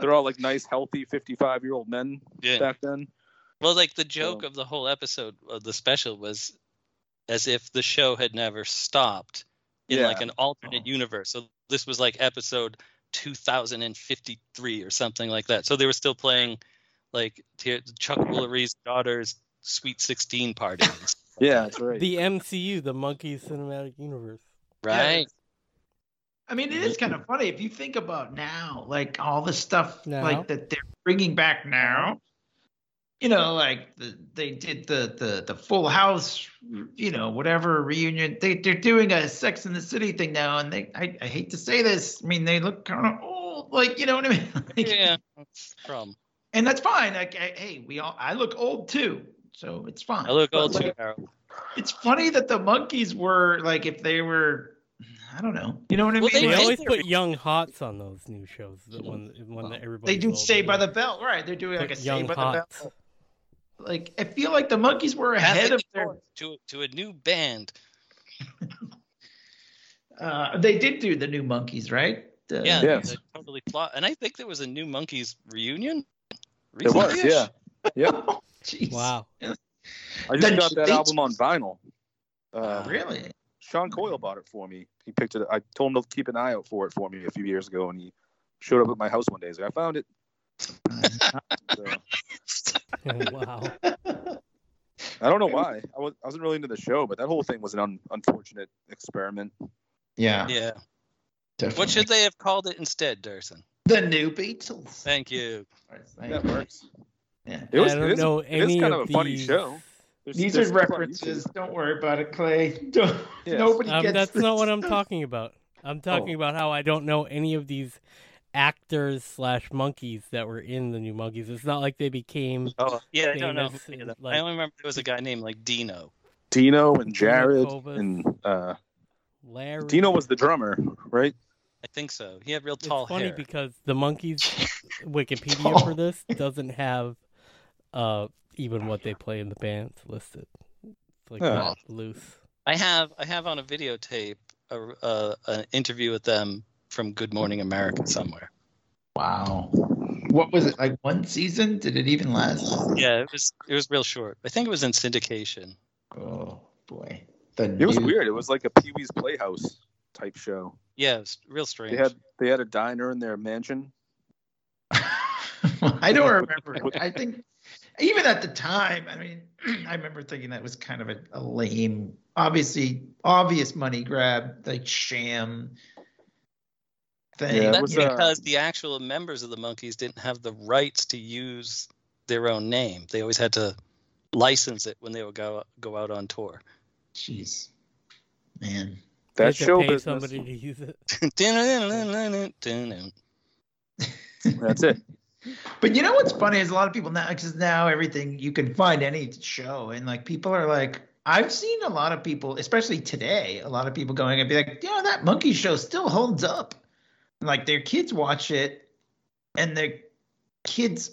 they're all like nice healthy 55-year-old men back then. Well, like the joke of the whole episode of the special was as if the show had never stopped in like an alternate universe. So this was like episode 2053 or something like that. So they were still playing like Chuck Woolery's daughter's Sweet 16 party. Yeah, that's right. The MCU, the Monkees Cinematic Universe. Right. Yeah. I mean, it is kind of funny if you think about now, like all the stuff like that they're bringing back now. You know, like they did the Full House, you know, whatever reunion. They're doing a Sex and the City thing now, and I hate to say this, I mean, they look kind of old, like, you know what I mean? Like, yeah, that's a problem. And that's fine. Like, I look old too, so it's fine. I look old too, Harold. It's funny that the Monkees were like, if they were. I don't know. You know what I mean? They always put young hots on those new shows. That everybody they do Saved by the Bell, right? They're doing like a Saved by the Bell. Like I feel like the Monkees were ahead of their to a new band. They did do the new Monkees, right? They totally plot. And I think there was a new Monkees reunion. There was, yeah. Oh, wow. I just got that album on vinyl. Really? Sean Coyle bought it for me. He picked it up. I told him to keep an eye out for it for me a few years ago, and he showed up at my house one day. He's like, I found it. Wow. I don't know why. I wasn't really into the show, but that whole thing was an unfortunate experiment. Yeah. Yeah. Definitely. What should they have called it instead, Durson? The New Beatles. Thank you. That works. Yeah. It was kind of a funny show. These are references. Don't worry about it, Clay. Nobody gets that's this. Not what I'm talking about. I'm talking about how I don't know any of these actors / monkeys that were in the New Monkeys. It's not like they became. Oh yeah, I don't know. Like, I only remember there was a guy named like Dino and Jared and Larry. Dino was the drummer, right? I think so. He had real tall hair. It's funny because the Monkeys Wikipedia for this doesn't have even what they play in the band listed. It's like not loose. I have on a videotape an interview with them from Good Morning America somewhere. Wow. What was it, like one season? Did it even last? Yeah, it was real short. I think it was in syndication. Oh, boy. It was weird. It was like a Pee Wee's Playhouse type show. Yeah, it was real strange. They had a diner in their mansion. I don't remember. I think even at the time, I mean, I remember thinking that was kind of a lame, obvious money grab, like sham thing. Yeah, that's because the actual members of the Monkees didn't have the rights to use their own name. They always had to license it when they would go out on tour. Jeez, man, that show business. Somebody to use it. That's it. But you know what's funny is a lot of people now, because now everything you can find any show, and like people are like, I've seen a lot of people, especially today, a lot of people going and be like, you know, that Monkey show still holds up. And like their kids watch it, and their kids,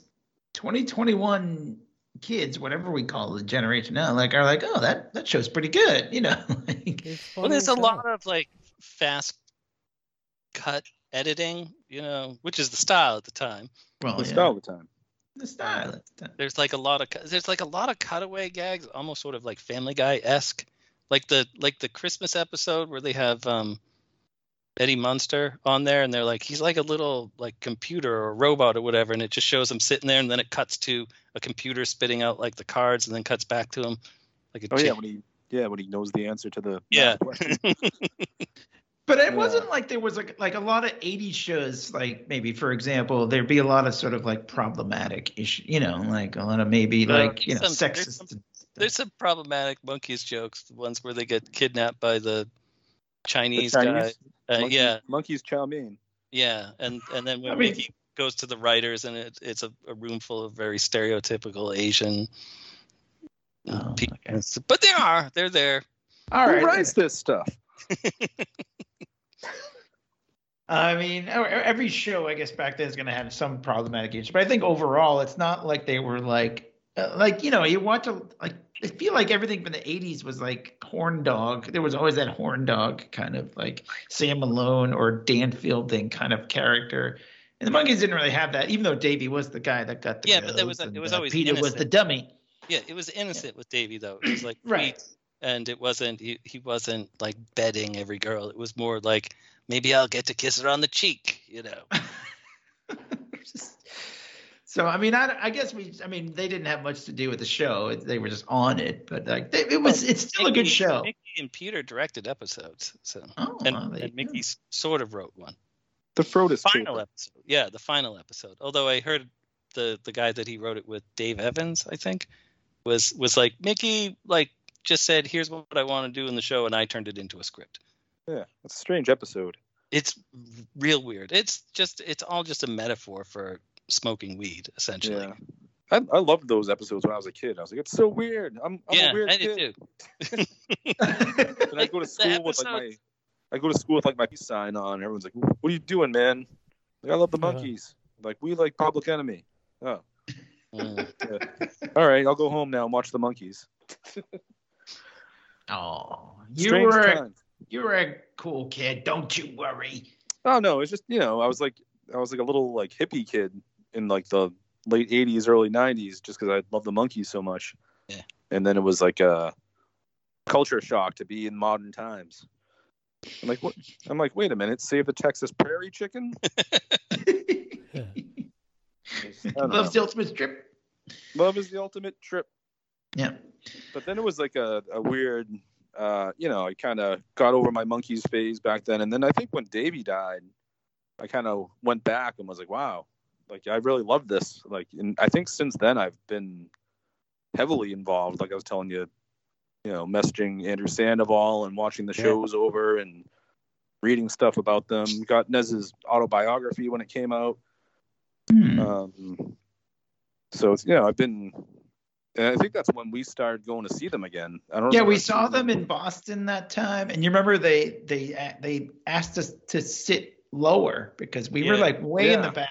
2021 kids, whatever we call the generation now, like are like, oh, that show's pretty good, you know. Well, there's a lot of like fast cut editing, you know, which is the style at the time. Well, the style at the time. There's like a lot of cutaway gags, almost sort of like Family Guy-esque, like the Christmas episode where they have Eddie Munster on there, and they're like, he's like a little like computer or robot or whatever, and it just shows him sitting there, and then it cuts to a computer spitting out like the cards, and then cuts back to him like a when he knows the answer to the question. But it wasn't like there was like a lot of 80s shows, like maybe, for example, there'd be a lot of sort of like problematic issue, you know, like a lot of maybe like, you know, sexist. There's some problematic Monkees jokes, the ones where they get kidnapped by the Chinese guy. Monkees chow mein. Yeah. And then when Mickey goes to the writers, and it's a room full of very stereotypical Asian people. Okay. But they're there. Who writes this stuff? I mean, every show, I guess, back then is going to have some problematic issues. But I think overall, it's not like they were like you know, you watch like I feel like everything from the '80s was like horn dog. There was always that horn dog kind of like Sam Malone or Dan Fielding kind of character, and the Monkees didn't really have that. Even though Davy was the guy that got the but it was always Peter innocent. Was the dummy. Yeah, it was innocent with Davy though. It was like right. And it wasn't he wasn't like bedding every girl. It was more like maybe I'll get to kiss her on the cheek, you know. So I mean, I guess they didn't have much to do with the show. They were just on it, but like it's still a good show. Mickey and Peter directed episodes, and Mickey sort of wrote one. The final episode, yeah, the final episode. Although I heard the guy that he wrote it with, Dave Evans, I think, was like Mickey like. Just said, here's what I want to do in the show, and I turned it into a script. Yeah, it's a strange episode. It's real weird. It's all just a metaphor for smoking weed, essentially. Yeah. I loved those episodes when I was a kid. I was like, it's so weird. I'm a weird kid. Yeah, I did too. And I go to school with my peace sign on. And everyone's like, what are you doing, man? Like, I love the Monkees. Like, we like Public Enemy. Oh. Yeah. All right, I'll go home now and watch the Monkees. Oh, you were a cool kid. Don't you worry. Oh no, it's just you know I was like a little like hippie kid in like the late '80s, early '90s, just because I loved the Monkees so much. Yeah. And then it was like a culture shock to be in modern times. I'm like, what? I'm like, wait a minute, save the Texas prairie chicken. Love's the ultimate trip. Love is the ultimate trip. Yeah. But then it was like a weird, you know, I kind of got over my Monkees phase back then. And then I think when Davy died, I kind of went back and was like, wow, like I really love this. Like, and I think since then I've been heavily involved. Like I was telling you, you know, messaging Andrew Sandoval and watching the shows over and reading stuff about them. We got Nez's autobiography when it came out. So it's, you know, I've been, and I think that's when we started going to see them again. I don't. Yeah, we saw them in Boston that time, and you remember they asked us to sit lower because we were like way in the back.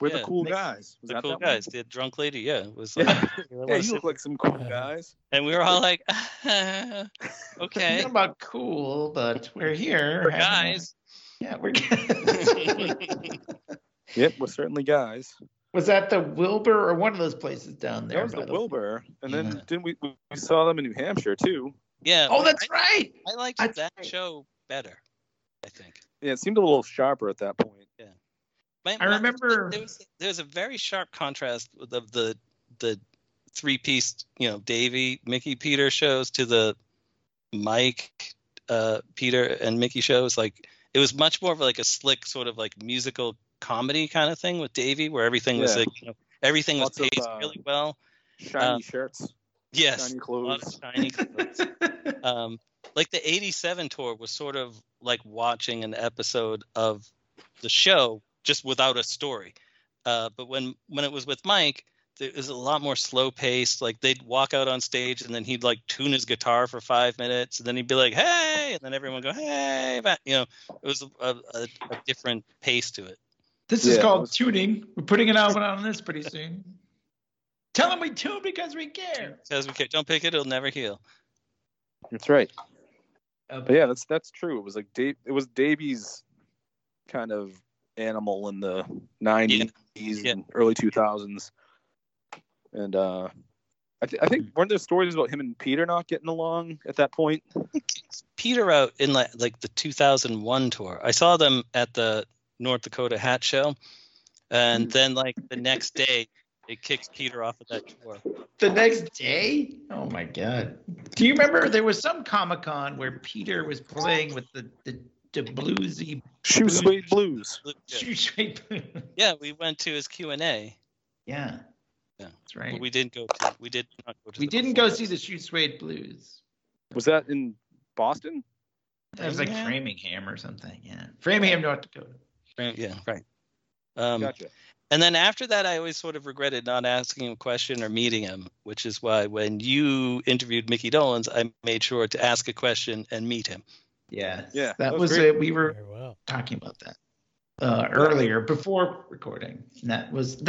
We're the cool guys. Was the cool guys. The drunk lady, it was like, yeah, you look like some cool guys. And we were all like, okay. Not about cool, but we're here. We're guys. Yeah, we're guys. Yep, we're certainly guys. Was that the Wilbur or one of those places down there? That was the Wilbur. And then didn't we saw them in New Hampshire, too. Yeah. Oh, that's right. I liked that show better, I think. Yeah, it seemed a little sharper at that point. Yeah. I remember there was a very sharp contrast of the three-piece, you know, Davy, Mickey, Peter shows to the Mike, Peter, and Mickey shows. Like, it was much more of like a slick sort of like musical comedy kind of thing with Davy, where everything was like, you know, everything lots was paced really well. Shiny shirts. Yes. Shiny clothes. A lot of shiny clothes. Like the 87 tour was sort of like watching an episode of the show just without a story. But when it was with Mike, it was a lot more slow paced. Like they'd walk out on stage and then he'd like tune his guitar for 5 minutes and then he'd be like, hey, and then everyone go, hey, you know, it was a different pace to it. This is called tuning. We're putting an album on this pretty soon. Tell them we tune because we care. Because we care. Don't pick it. It'll never heal. That's right. But yeah, that's true. It was like Davy's kind of animal in the 90s and early 2000s, and I think weren't there stories about him and Peter not getting along at that point? Peter out in like the 2001 tour. I saw them at the North Dakota Hat Show, and then like the next day it kicks Peter off of that tour. The next day? Oh my god! Do you remember there was some Comic-Con where Peter was playing with the bluesy Shoe Suede Blues. Shoe Suede Blues. Yeah, we went to his Q&A. Yeah. Yeah, that's right. But we didn't go to see the Shoe Suede Blues. Was that in Boston? That was like Framingham or something, yeah. Framingham, North Dakota. Yeah, right. Gotcha. And then after that, I always sort of regretted not asking him a question or meeting him, which is why when you interviewed Mickey Dolenz, I made sure to ask a question and meet him. Yeah, that was it. We were talking about that earlier before recording. And that was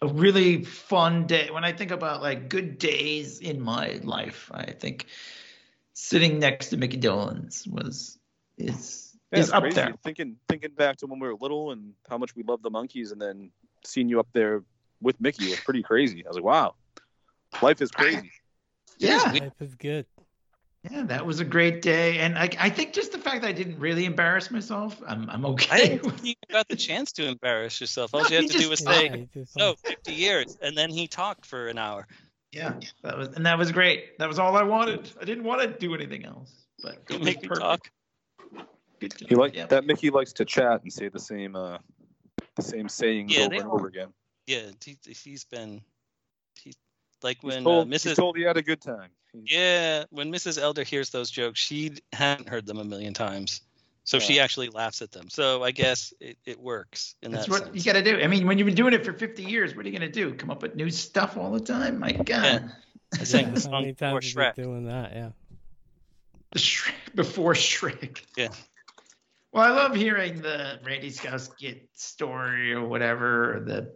a really fun day. When I think about like good days in my life, I think sitting next to Mickey Dolenz is up there. Thinking back to when we were little and how much we loved the Monkees, and then seeing you up there with Mickey was pretty crazy. I was like, wow, life is crazy. Life is good. Yeah, that was a great day, and I think just the fact that I didn't really embarrass myself, I'm okay. You got the chance to embarrass yourself. All you had to do was say, "Oh, 50 years," and then he talked for an hour. Yeah, that was great. That was all I wanted. I didn't want to do anything else, but it was perfect. Talk. You like that? Mickey likes to chat and say the same sayings over and over again. Yeah, he's been like when he's told he had a good time. Yeah, when Mrs. Elder hears those jokes, she hadn't heard them a million times, so she actually laughs at them. So I guess it works. That's what sense. You got to do. I mean, when you've been doing it for 50 years, what are you going to do? Come up with new stuff all the time? My God. Yeah. I sang the song before Shrek. Doing that, before Shrek. Yeah. Well, I love hearing the Randy Scousskit story or whatever, or the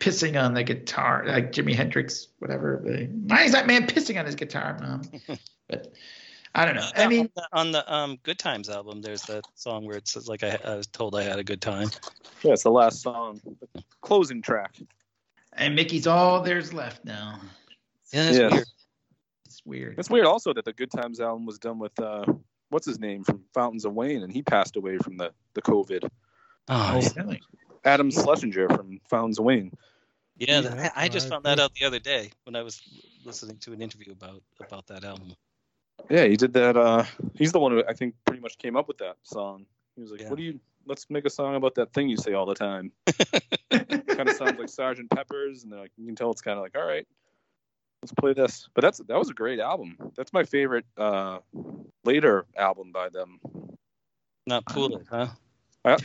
pissing on the guitar, like Jimi Hendrix, whatever. Why is that man pissing on his guitar, Mom? But I don't know. I mean, on the Good Times album, there's that song where it says, like, I was told I had a good time. Yeah, it's the last song, the closing track. And Mickey's all there's left now. Yeah, that's weird. It's weird. It's weird also that the Good Times album was done with, what's his name, from Fountains of Wayne, and he passed away from the COVID. Oh, really? Adam Schlesinger from Fountains of Wayne. Yeah, I just found that out the other day when I was listening to an interview about that album. Yeah, he did that. He's the one who I think pretty much came up with that song. He was like, let's make a song about that thing you say all the time. Kind of sounds like Sergeant Pepper's, and they're like, you can tell it's kind of like, all right. Let's play this. But that was a great album. That's my favorite later album by them. Not Pool It, huh?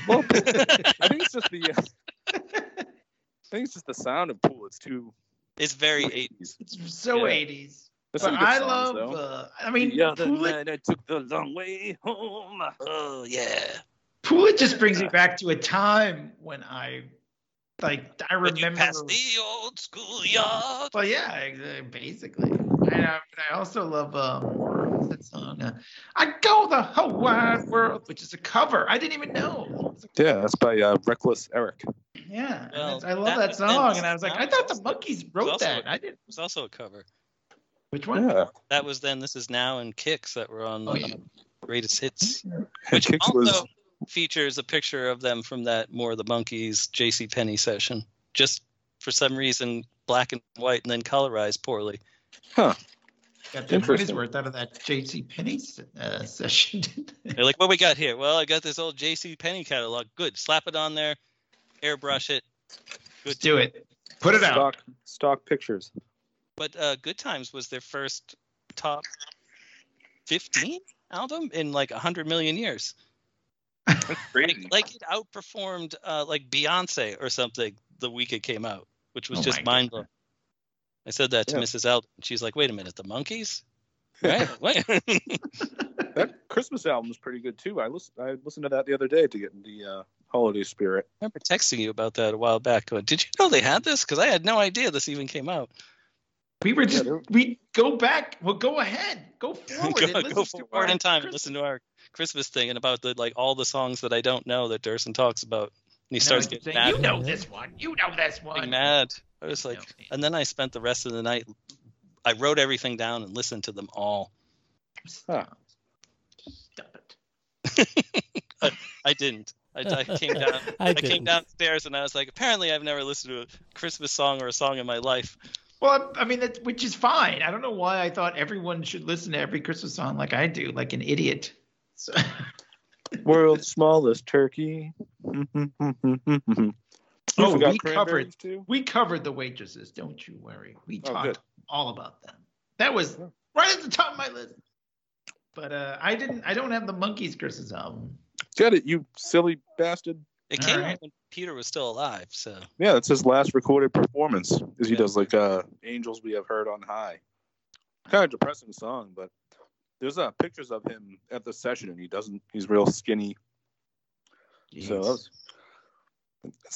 Well, I think it's just the sound of Pool. It's too. It's very 80s. It's so 80s. But I love. Songs, I mean, the other night I took the long way home. Oh yeah. Pool It just brings me back to a time when I remember. When you passed the old school yard. Well, yeah, basically. And I also love that song. I go the whole wide world, which is a cover. I didn't even know. Yeah, that's by Reckless Eric. Yeah, well, I love that song, and I was like, I thought the Monkees wrote that. I didn't. It was also a cover. Which one? Yeah. That was then, This Is Now, and Kicks that were on Greatest Hits, which Kicks also features a picture of them from that More of the Monkeys JCPenney session. Just for some reason, black and white, and then colorized poorly. Huh. Got the money's worth out of that JCPenney session. They're like, what we got here? Well, I got this old JCPenney catalog. Good. Slap it on there. Airbrush it. Good. Do it. Put it out. Stock pictures. But Good Times was their first top 15 album in like 100 million years. That's crazy. like it outperformed like Beyonce or something the week it came out, which was just mind-blowing. I said that to Mrs. Elton. She's like, wait a minute, the Monkees? Right? That Christmas album was pretty good, too. I listened to that the other day to get in the holiday spirit. I remember texting you about that a while back. Going, did you know they had this? Because I had no idea this even came out. We were just we go back. Well, go ahead. Go forward. go forward in time and listen to our Christmas thing and about the all the songs that I don't know that Durson talks about. And he starts getting mad. You know this one. You know this one. Mad. I was like, and then I spent the rest of the night. I wrote everything down and listened to them all. Stop it. I didn't. I came downstairs and I was like, apparently I've never listened to a Christmas song or a song in my life. Well, I mean, which is fine. I don't know why I thought everyone should listen to every Christmas song like I do, like an idiot. So. World's smallest turkey. We covered too. We covered the waitresses. Don't you worry. We talked all about them. That was right at the top of my list. But I don't have the Monkees Christmas album. Get it, you silly bastard. It came out when Peter was still alive, so. Yeah, that's his last recorded performance. Is he does like "Angels We Have Heard on High," kind of depressing song, but there's pictures of him at the session, and he's real skinny. Jeez. So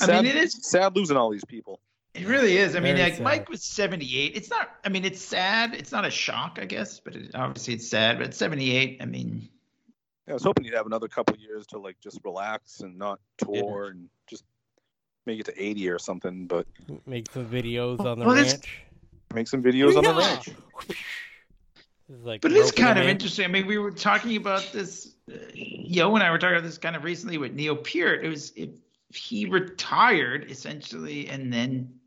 it is sad losing all these people. It really is. I mean, like, Mike was 78. It's not. I mean, it's sad. It's not a shock, I guess, but obviously it's sad. But 78, I mean. Yeah, I was hoping you'd have another couple years to like just relax and not tour and just make it to 80 or something, but make some videos on the ranch. Make some videos on the ranch. But it's kind of interesting. I mean, we were talking about this. Yo and I were talking about this kind of recently with Neil Peart. It was he retired essentially and then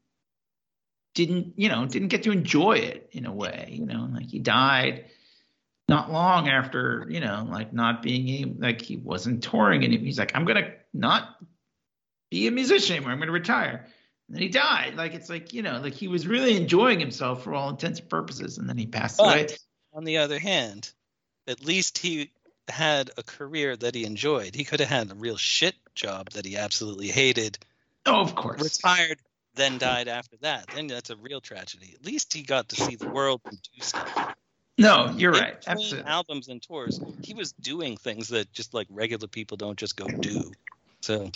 didn't get to enjoy it in a way. You know, like he died. Not long after, not being he wasn't touring anymore. He's like, I'm gonna not be a musician anymore. I'm gonna retire. And then he died. He was really enjoying himself for all intents and purposes, and then he passed away. On the other hand, at least he had a career that he enjoyed. He could have had a real shit job that he absolutely hated. Oh, of course. Retired, then died after that. Then that's a real tragedy. At least he got to see the world and do stuff. No, you're right. Absolutely. Albums and tours, he was doing things that just like regular people don't just go do. So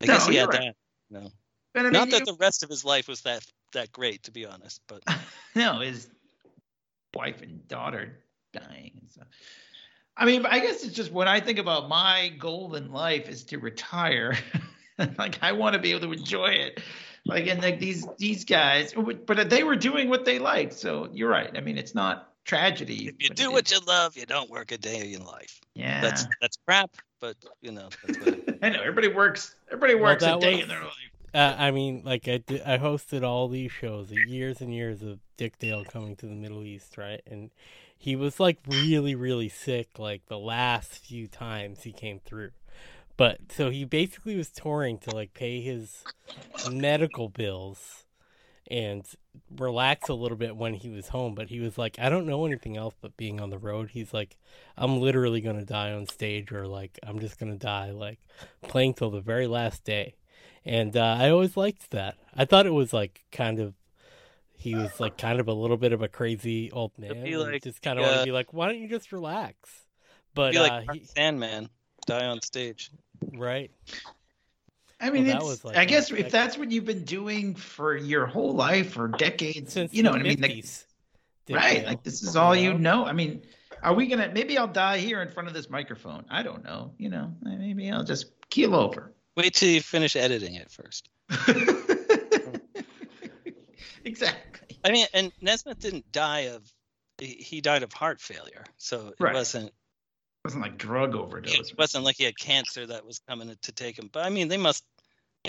I guess he had that. No, but, I mean, not that the rest of his life was that great, to be honest. But no, his wife and daughter dying and stuff. I mean, I guess it's just when I think about my goal in life is to retire. Like I want to be able to enjoy it. Like and like these guys, but they were doing what they liked. So you're right. I mean, it's not. Tragedy. If you do what you love, you don't work a day of your life. Yeah, that's crap. But that's what I know. Everybody works a day in their life. I mean, like I hosted all these shows, years and years of Dick Dale coming to the Middle East, right? And he was like really, really sick, like the last few times he came through. But so he basically was touring to like pay his medical bills. and relax a little bit when he was home. But he was like, I don't know anything else but being on the road. He's like, I'm literally going to die on stage, or like, I'm just going to die, like, playing till the very last day. And I always liked that. I thought it was like kind of, he was like kind of a little bit of a crazy old man. Like, just kind of want to be like, why don't you just relax? But like Sandman, die on stage. Right. I mean, well, it's, like I guess if that's what you've been doing for your whole life or decades, since you know what I mean? Like, right. Like, this is all you know. I mean, are we going to, maybe I'll die here in front of this microphone. I don't know. You know, maybe I'll just keel over. Wait till you finish editing it first. Exactly. I mean, and Nesmith didn't die of, he died of heart failure. So it wasn't like drug overdose. It wasn't like he had cancer that was coming to take him. But I mean, they must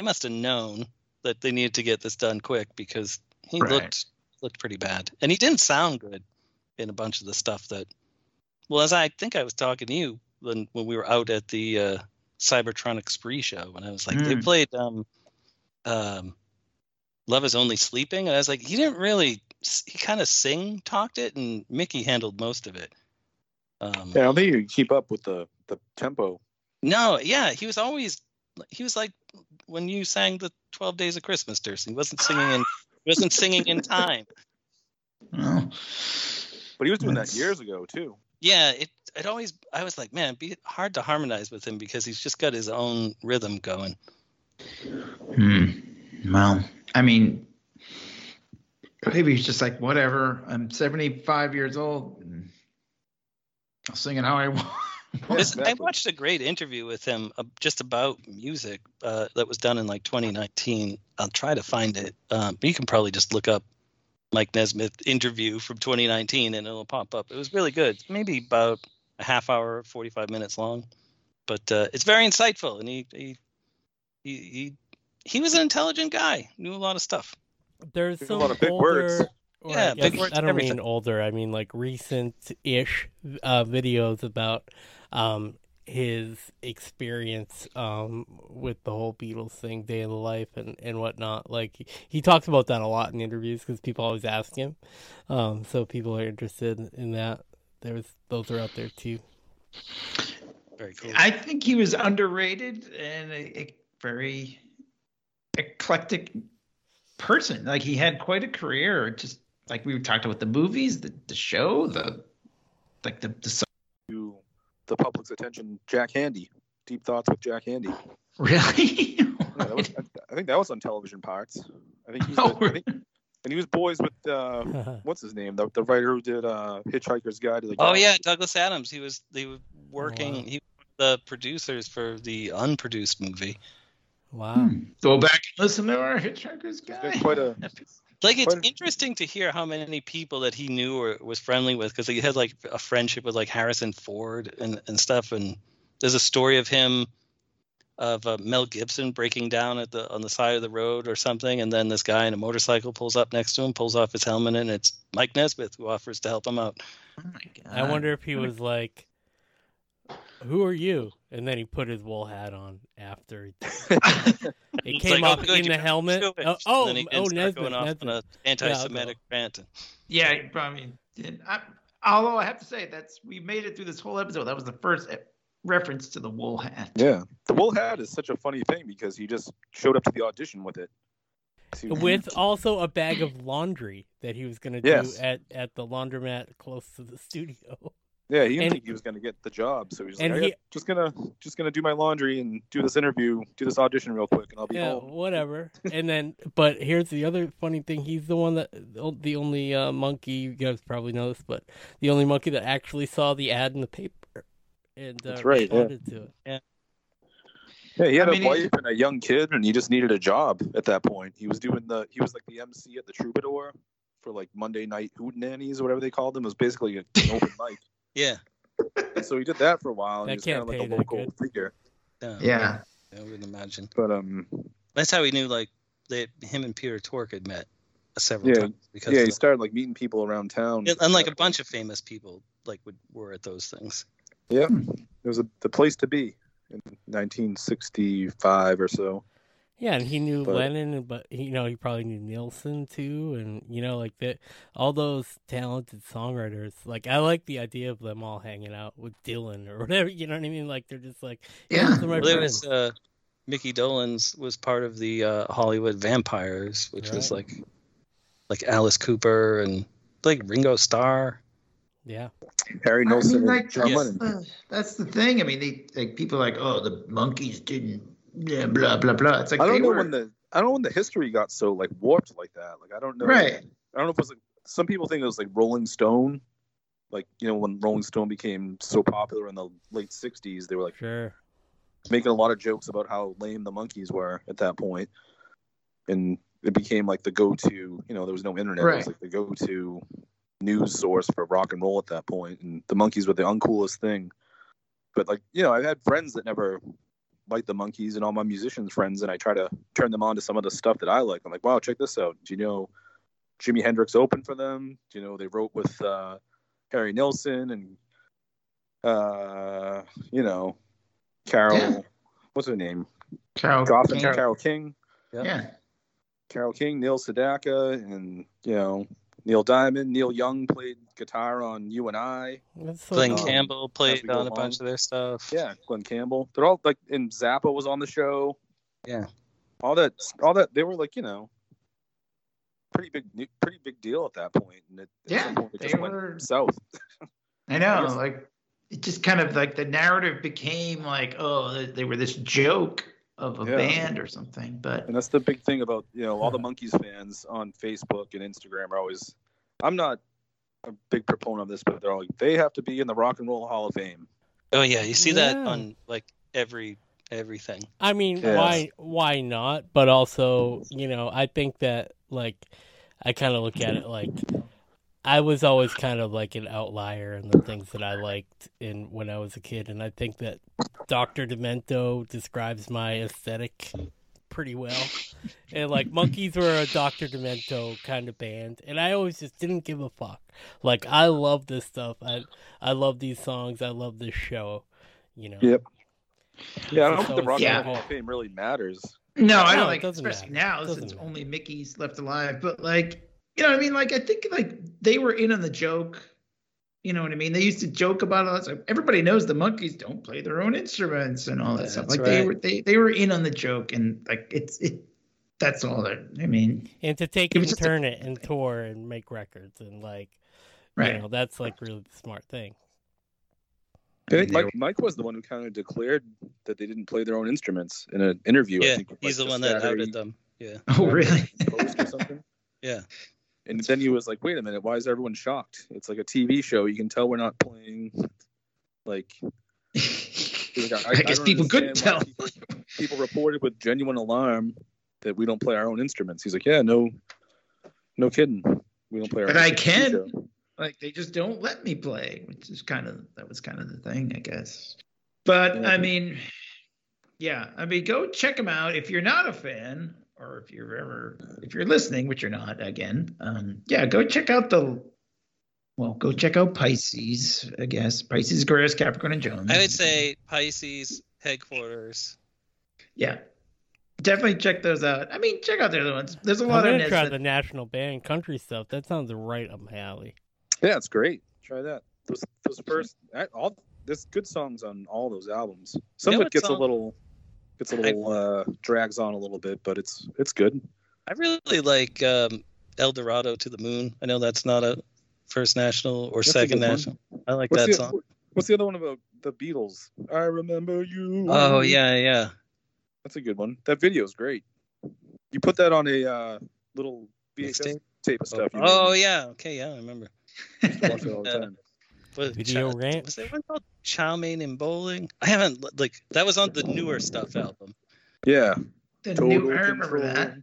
have known that they needed to get this done quick, because he looked pretty bad, and he didn't sound good in a bunch of the stuff that. Well, as I think I was talking to you when we were out at the Cybertronic Spree show, and I was like, they played "Love Is Only Sleeping," and I was like, he didn't really. He kind of talked it, and Mickey handled most of it. I don't think you can keep up with the tempo. No, yeah, he was like when you sang the 12 Days of Christmas, Durst. He wasn't singing in time. No. But he was doing that years ago too. Yeah, it always. I was like, man, it'd be hard to harmonize with him because he's just got his own rhythm going. Well, I mean, maybe he's just like, whatever. I'm 75 years old. And I'll sing it how I want. I watched a great interview with him just about music that was done in like 2019. I'll try to find it. But you can probably just look up Mike Nesmith interview from 2019 and it'll pop up. It was really good. Maybe about a half hour, 45 minutes long. But it's very insightful. And he was an intelligent guy. Knew a lot of stuff. There's a lot of big words. Yeah, I don't mean older. I mean like recent-ish videos about his experience with the whole Beatles thing, Day in the Life and whatnot. Like he talks about that a lot in interviews because people always ask him. So people are interested in that. Those are out there too. Very cool. I think he was underrated and a very eclectic person. Like he had quite a career. Just like we talked about the movies, the show, to the public's attention, Jack Handy, Deep Thoughts with Jack Handy. Really? Yeah, I think that was on Television Parts. I think and he was boys with what's his name, the writer who did Hitchhiker's Guide to the Galaxy. Oh yeah, Douglas Adams. He was working. Wow. He was the producers for the unproduced movie. Wow. Go back and listen to our Hitchhiker's Guide. It's interesting to hear how many people that he knew or was friendly with, because he had like a friendship with like Harrison Ford and stuff. And there's a story of him, of Mel Gibson breaking down on the side of the road or something. And then this guy in a motorcycle pulls up next to him, pulls off his helmet, and it's Mike Nesmith who offers to help him out. Oh my God. I wonder if he was like, who are you? And then he put his wool hat on after. It came like, up in the helmet. Nesmith. Going off on an anti-Semitic rant. Yeah, I mean, although I have to say, we made it through this whole episode. That was the first reference to the wool hat. Yeah, the wool hat is such a funny thing because he just showed up to the audition with it. With also a bag of laundry that he was going to do at the laundromat close to the studio. Yeah, he didn't think he was going to get the job, so he's like, I'm just gonna do my laundry and do this interview, do this audition real quick, and I'll be home. Whatever. And then, but here's the other funny thing: he's the one that the only monkey, you guys probably know this, but the only monkey that actually saw the ad in the paper and responded to it. Yeah. Yeah, he had a wife and a young kid, and he just needed a job at that point. He was like the MC at the Troubadour for like Monday night hootenannies or whatever they called them. It was basically an open mic. Yeah. So he did that for a while, and he was kind of like a local figure. Yeah. I wouldn't imagine. But that's how he knew, like, him and Peter Tork had met several times. Because he started, like, meeting people around town. And, like, a bunch of famous people, like, were at those things. Yeah. It was the place to be in 1965 or so. Yeah, and he knew Lennon, but you know, he probably knew Nilsson too, and you know, like that. All those talented songwriters, like I like the idea of them all hanging out with Dylan or whatever. You know what I mean? Like they're just like, yeah. Well, there was Mickey Dolenz was part of the Hollywood Vampires, which was like Alice Cooper and like Ringo Starr. Yeah, Harry Nilsson. I mean, like, that's the thing. I mean, they like people like, oh, the Monkees didn't, yeah, blah blah blah. It's like I don't know when the history got so like warped like that. Like I don't know. Right. I don't know if it was like some people think it was like Rolling Stone, like you know when Rolling Stone became so popular in the late '60s, they were like making a lot of jokes about how lame the Monkees were at that point, and it became like the go-to. You know, there was no internet. It was like the go-to news source for rock and roll at that point, and the Monkees were the uncoolest thing. But like, you know, I've had friends that never liked the Monkees, and all my musicians friends, and I try to turn them on to some of the stuff that I like. I'm like, wow, check this out. Do you know Jimi Hendrix opened for them? Do you know they wrote with Harry Nilsson and you know, Carol what's her name? Carol King. Yeah. Carol King, Neil Sedaka, and you know, Neil Diamond. Neil Young played guitar on "You and I." Glenn Campbell played on a bunch of their stuff. Yeah, Glenn Campbell. They're all like, and Zappa was on the show. Yeah, all that. They were like, you know, pretty big deal at that point. And it just went south. I know, like it just kind of like the narrative became like, oh, they were this joke of a band or something. But and that's the big thing about, you know, all the Monkees fans on Facebook and Instagram are always, I'm not a big proponent of this, but they're all like, they have to be in the Rock and Roll Hall of Fame. Oh yeah, you see that on like everything. I mean, why not? But also, you know, I think that like I kind of look at it like I was always kind of like an outlier in the things that I liked in when I was a kid, and I think that Dr. Demento describes my aesthetic pretty well. And like Monkees were a Dr. Demento kind of band, and I always just didn't give a fuck. Like I love this stuff. I love these songs. I love this show. You know. Yep. Yeah, I don't think the Rock and Roll Hall of Fame really matters. No, I don't like it, especially now since only Mickey's left alive. But like, you know what I mean? Like, I think, like, they were in on the joke. You know what I mean? They used to joke about all that stuff. Everybody knows the Monkees don't play their own instruments and all that stuff. Like, they were in on the joke, and, like, that's all that, I mean. And to take and turn it and tour and make records and, like, you know, that's, like, really the smart thing. I think Mike was the one who kind of declared that they didn't play their own instruments in an interview. Yeah, I think, he's the one that outed them. Yeah. Oh, really? Or something. Yeah. And then he was like, wait a minute, why is everyone shocked? It's like a TV show. You can tell we're not playing, like... I guess people couldn't tell. People reported with genuine alarm that we don't play our own instruments. He's like, yeah, no kidding. We don't play our own instruments. But I can. Like, they just don't let me play, which is that was kind of the thing, I guess. But, yeah. I mean, go check them out. If you're not a fan... or if you're listening, which you're not, again, go check out Pisces, I guess. Pisces, Aquarius, Capricorn, and Jones. I would say Pisces, Headquarters. Yeah. Definitely check those out. I mean, check out the other ones. There's a lot of... I'm going to try the National Band country stuff. That sounds right up my alley. Yeah, it's great. Try that. Those first... There's good songs on all those albums. Some of it gets a little... It's a little drags on a little bit, but it's good. I really like El Dorado to the Moon. I know that's not a First National or Second National. I like that song. What's the other one about the Beatles? I Remember You. Oh yeah. That's a good one. That video is great. You put that on a little VHS tape of stuff. Oh yeah. Okay. Yeah, I remember. I used to watch it all the time. VideoRanch. Was there one called Chow Mein and Bowling? I haven't, like, that was on the newer stuff album. Yeah. I remember that.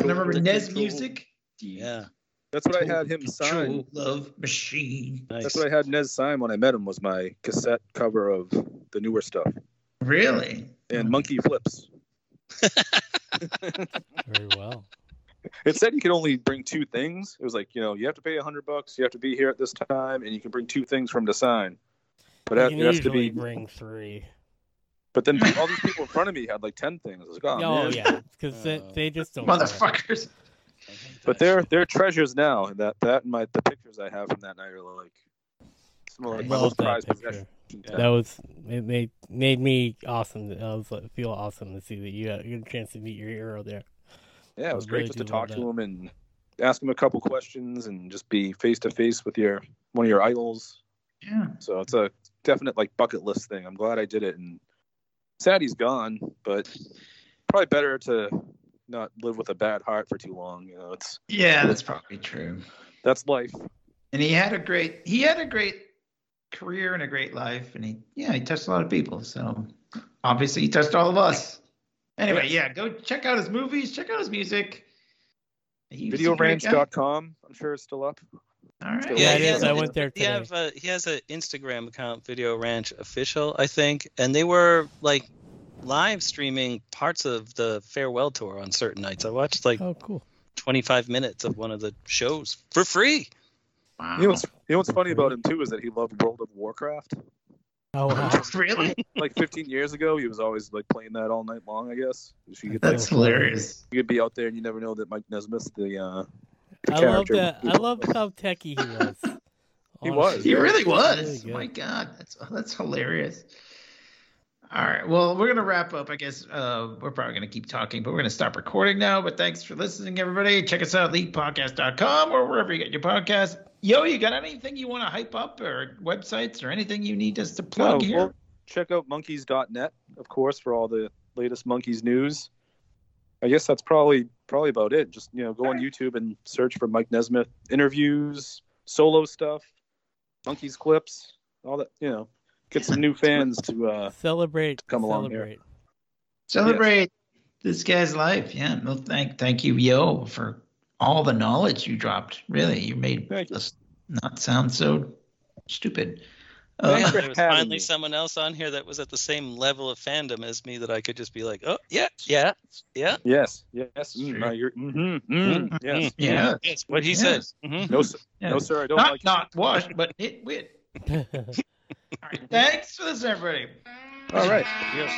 Remember Nez Music? Yeah. That's what I had him sign. Love Machine. Nice. That's what I had Nez sign when I met him, was my cassette cover of the newer stuff. Really? And Monkey Flips. Very well. It said you could only bring two things. It was like, you know, you have to pay $100, you have to be here at this time, and you can bring two things from the sign. But it has to be bring three. But then all these people in front of me had like 10 things. I was like, oh yeah, because they just don't. Motherfuckers. But they're treasures now, and that and the pictures I have from that night are like some of my most prized possessions. Yeah. They made me awesome. I was like, feel awesome to see that you had a chance to meet your hero there. Yeah, it was great just to talk to him and ask him a couple questions and just be face to face with one of your idols. Yeah. So it's a definite like bucket list thing. I'm glad I did it, and sad he's gone, but probably better to not live with a bad heart for too long. You know, that's probably true. That's life. And he had a great career and a great life, and he touched a lot of people. So obviously he touched all of us. Anyway, yeah, go check out his movies, check out his music. VideoRanch.com, I'm sure it's still up. All right. Yeah, it is. I went there today. He has an Instagram account, Video Ranch Official, I think, and they were like live streaming parts of the farewell tour on certain nights. I watched 25 minutes of one of the shows for free. Wow. You know what's funny about him too is that he loved World of Warcraft. Oh, wow. Really? Like 15 years ago, he was always like playing that all night long, I guess. That's hilarious. You could be out there and you never know that Mike Nesmith, the I character. I love how techie he was. He was. He really was. Really, my God, that's hilarious. All right, well, we're going to wrap up. I guess we're probably going to keep talking, but we're going to stop recording now. But thanks for listening, everybody. Check us out, leakpodcast.com or wherever you get your podcast. Yo, you got anything you want to hype up or websites or anything you need us to plug here? Well, check out monkees.net, of course, for all the latest Monkees news. I guess that's probably about it. Just, go on YouTube and search for Mike Nesmith interviews, solo stuff, Monkees clips, all that, Get some new fans to come along here. Celebrate this guy's life. Yeah. Well, thank you, Yo, for all the knowledge you dropped. Really, you made us not sound so stupid. There was finally someone else on here that was at the same level of fandom as me that I could just be like, oh, yeah. Yes. Yeah. Yes, what he says. Mm-hmm. No, sir, I don't like it. Not washed, but hit with. All right, thanks for this, everybody. All right. Yes.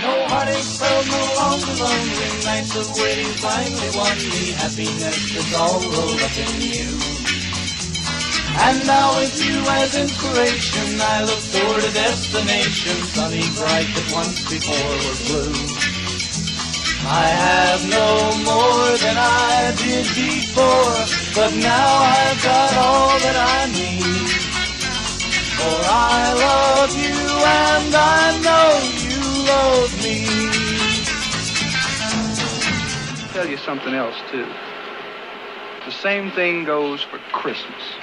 No heartache, no longer lonely nights of waiting, finally one day happiness is all rolled up in you. And now with you as inspiration, I look forward to destination, sunny bright that once before was blue. I have no more than I did before, but now I've got all that I need. For I love you and I know you love me. I'll tell you something else, too. The same thing goes for Christmas.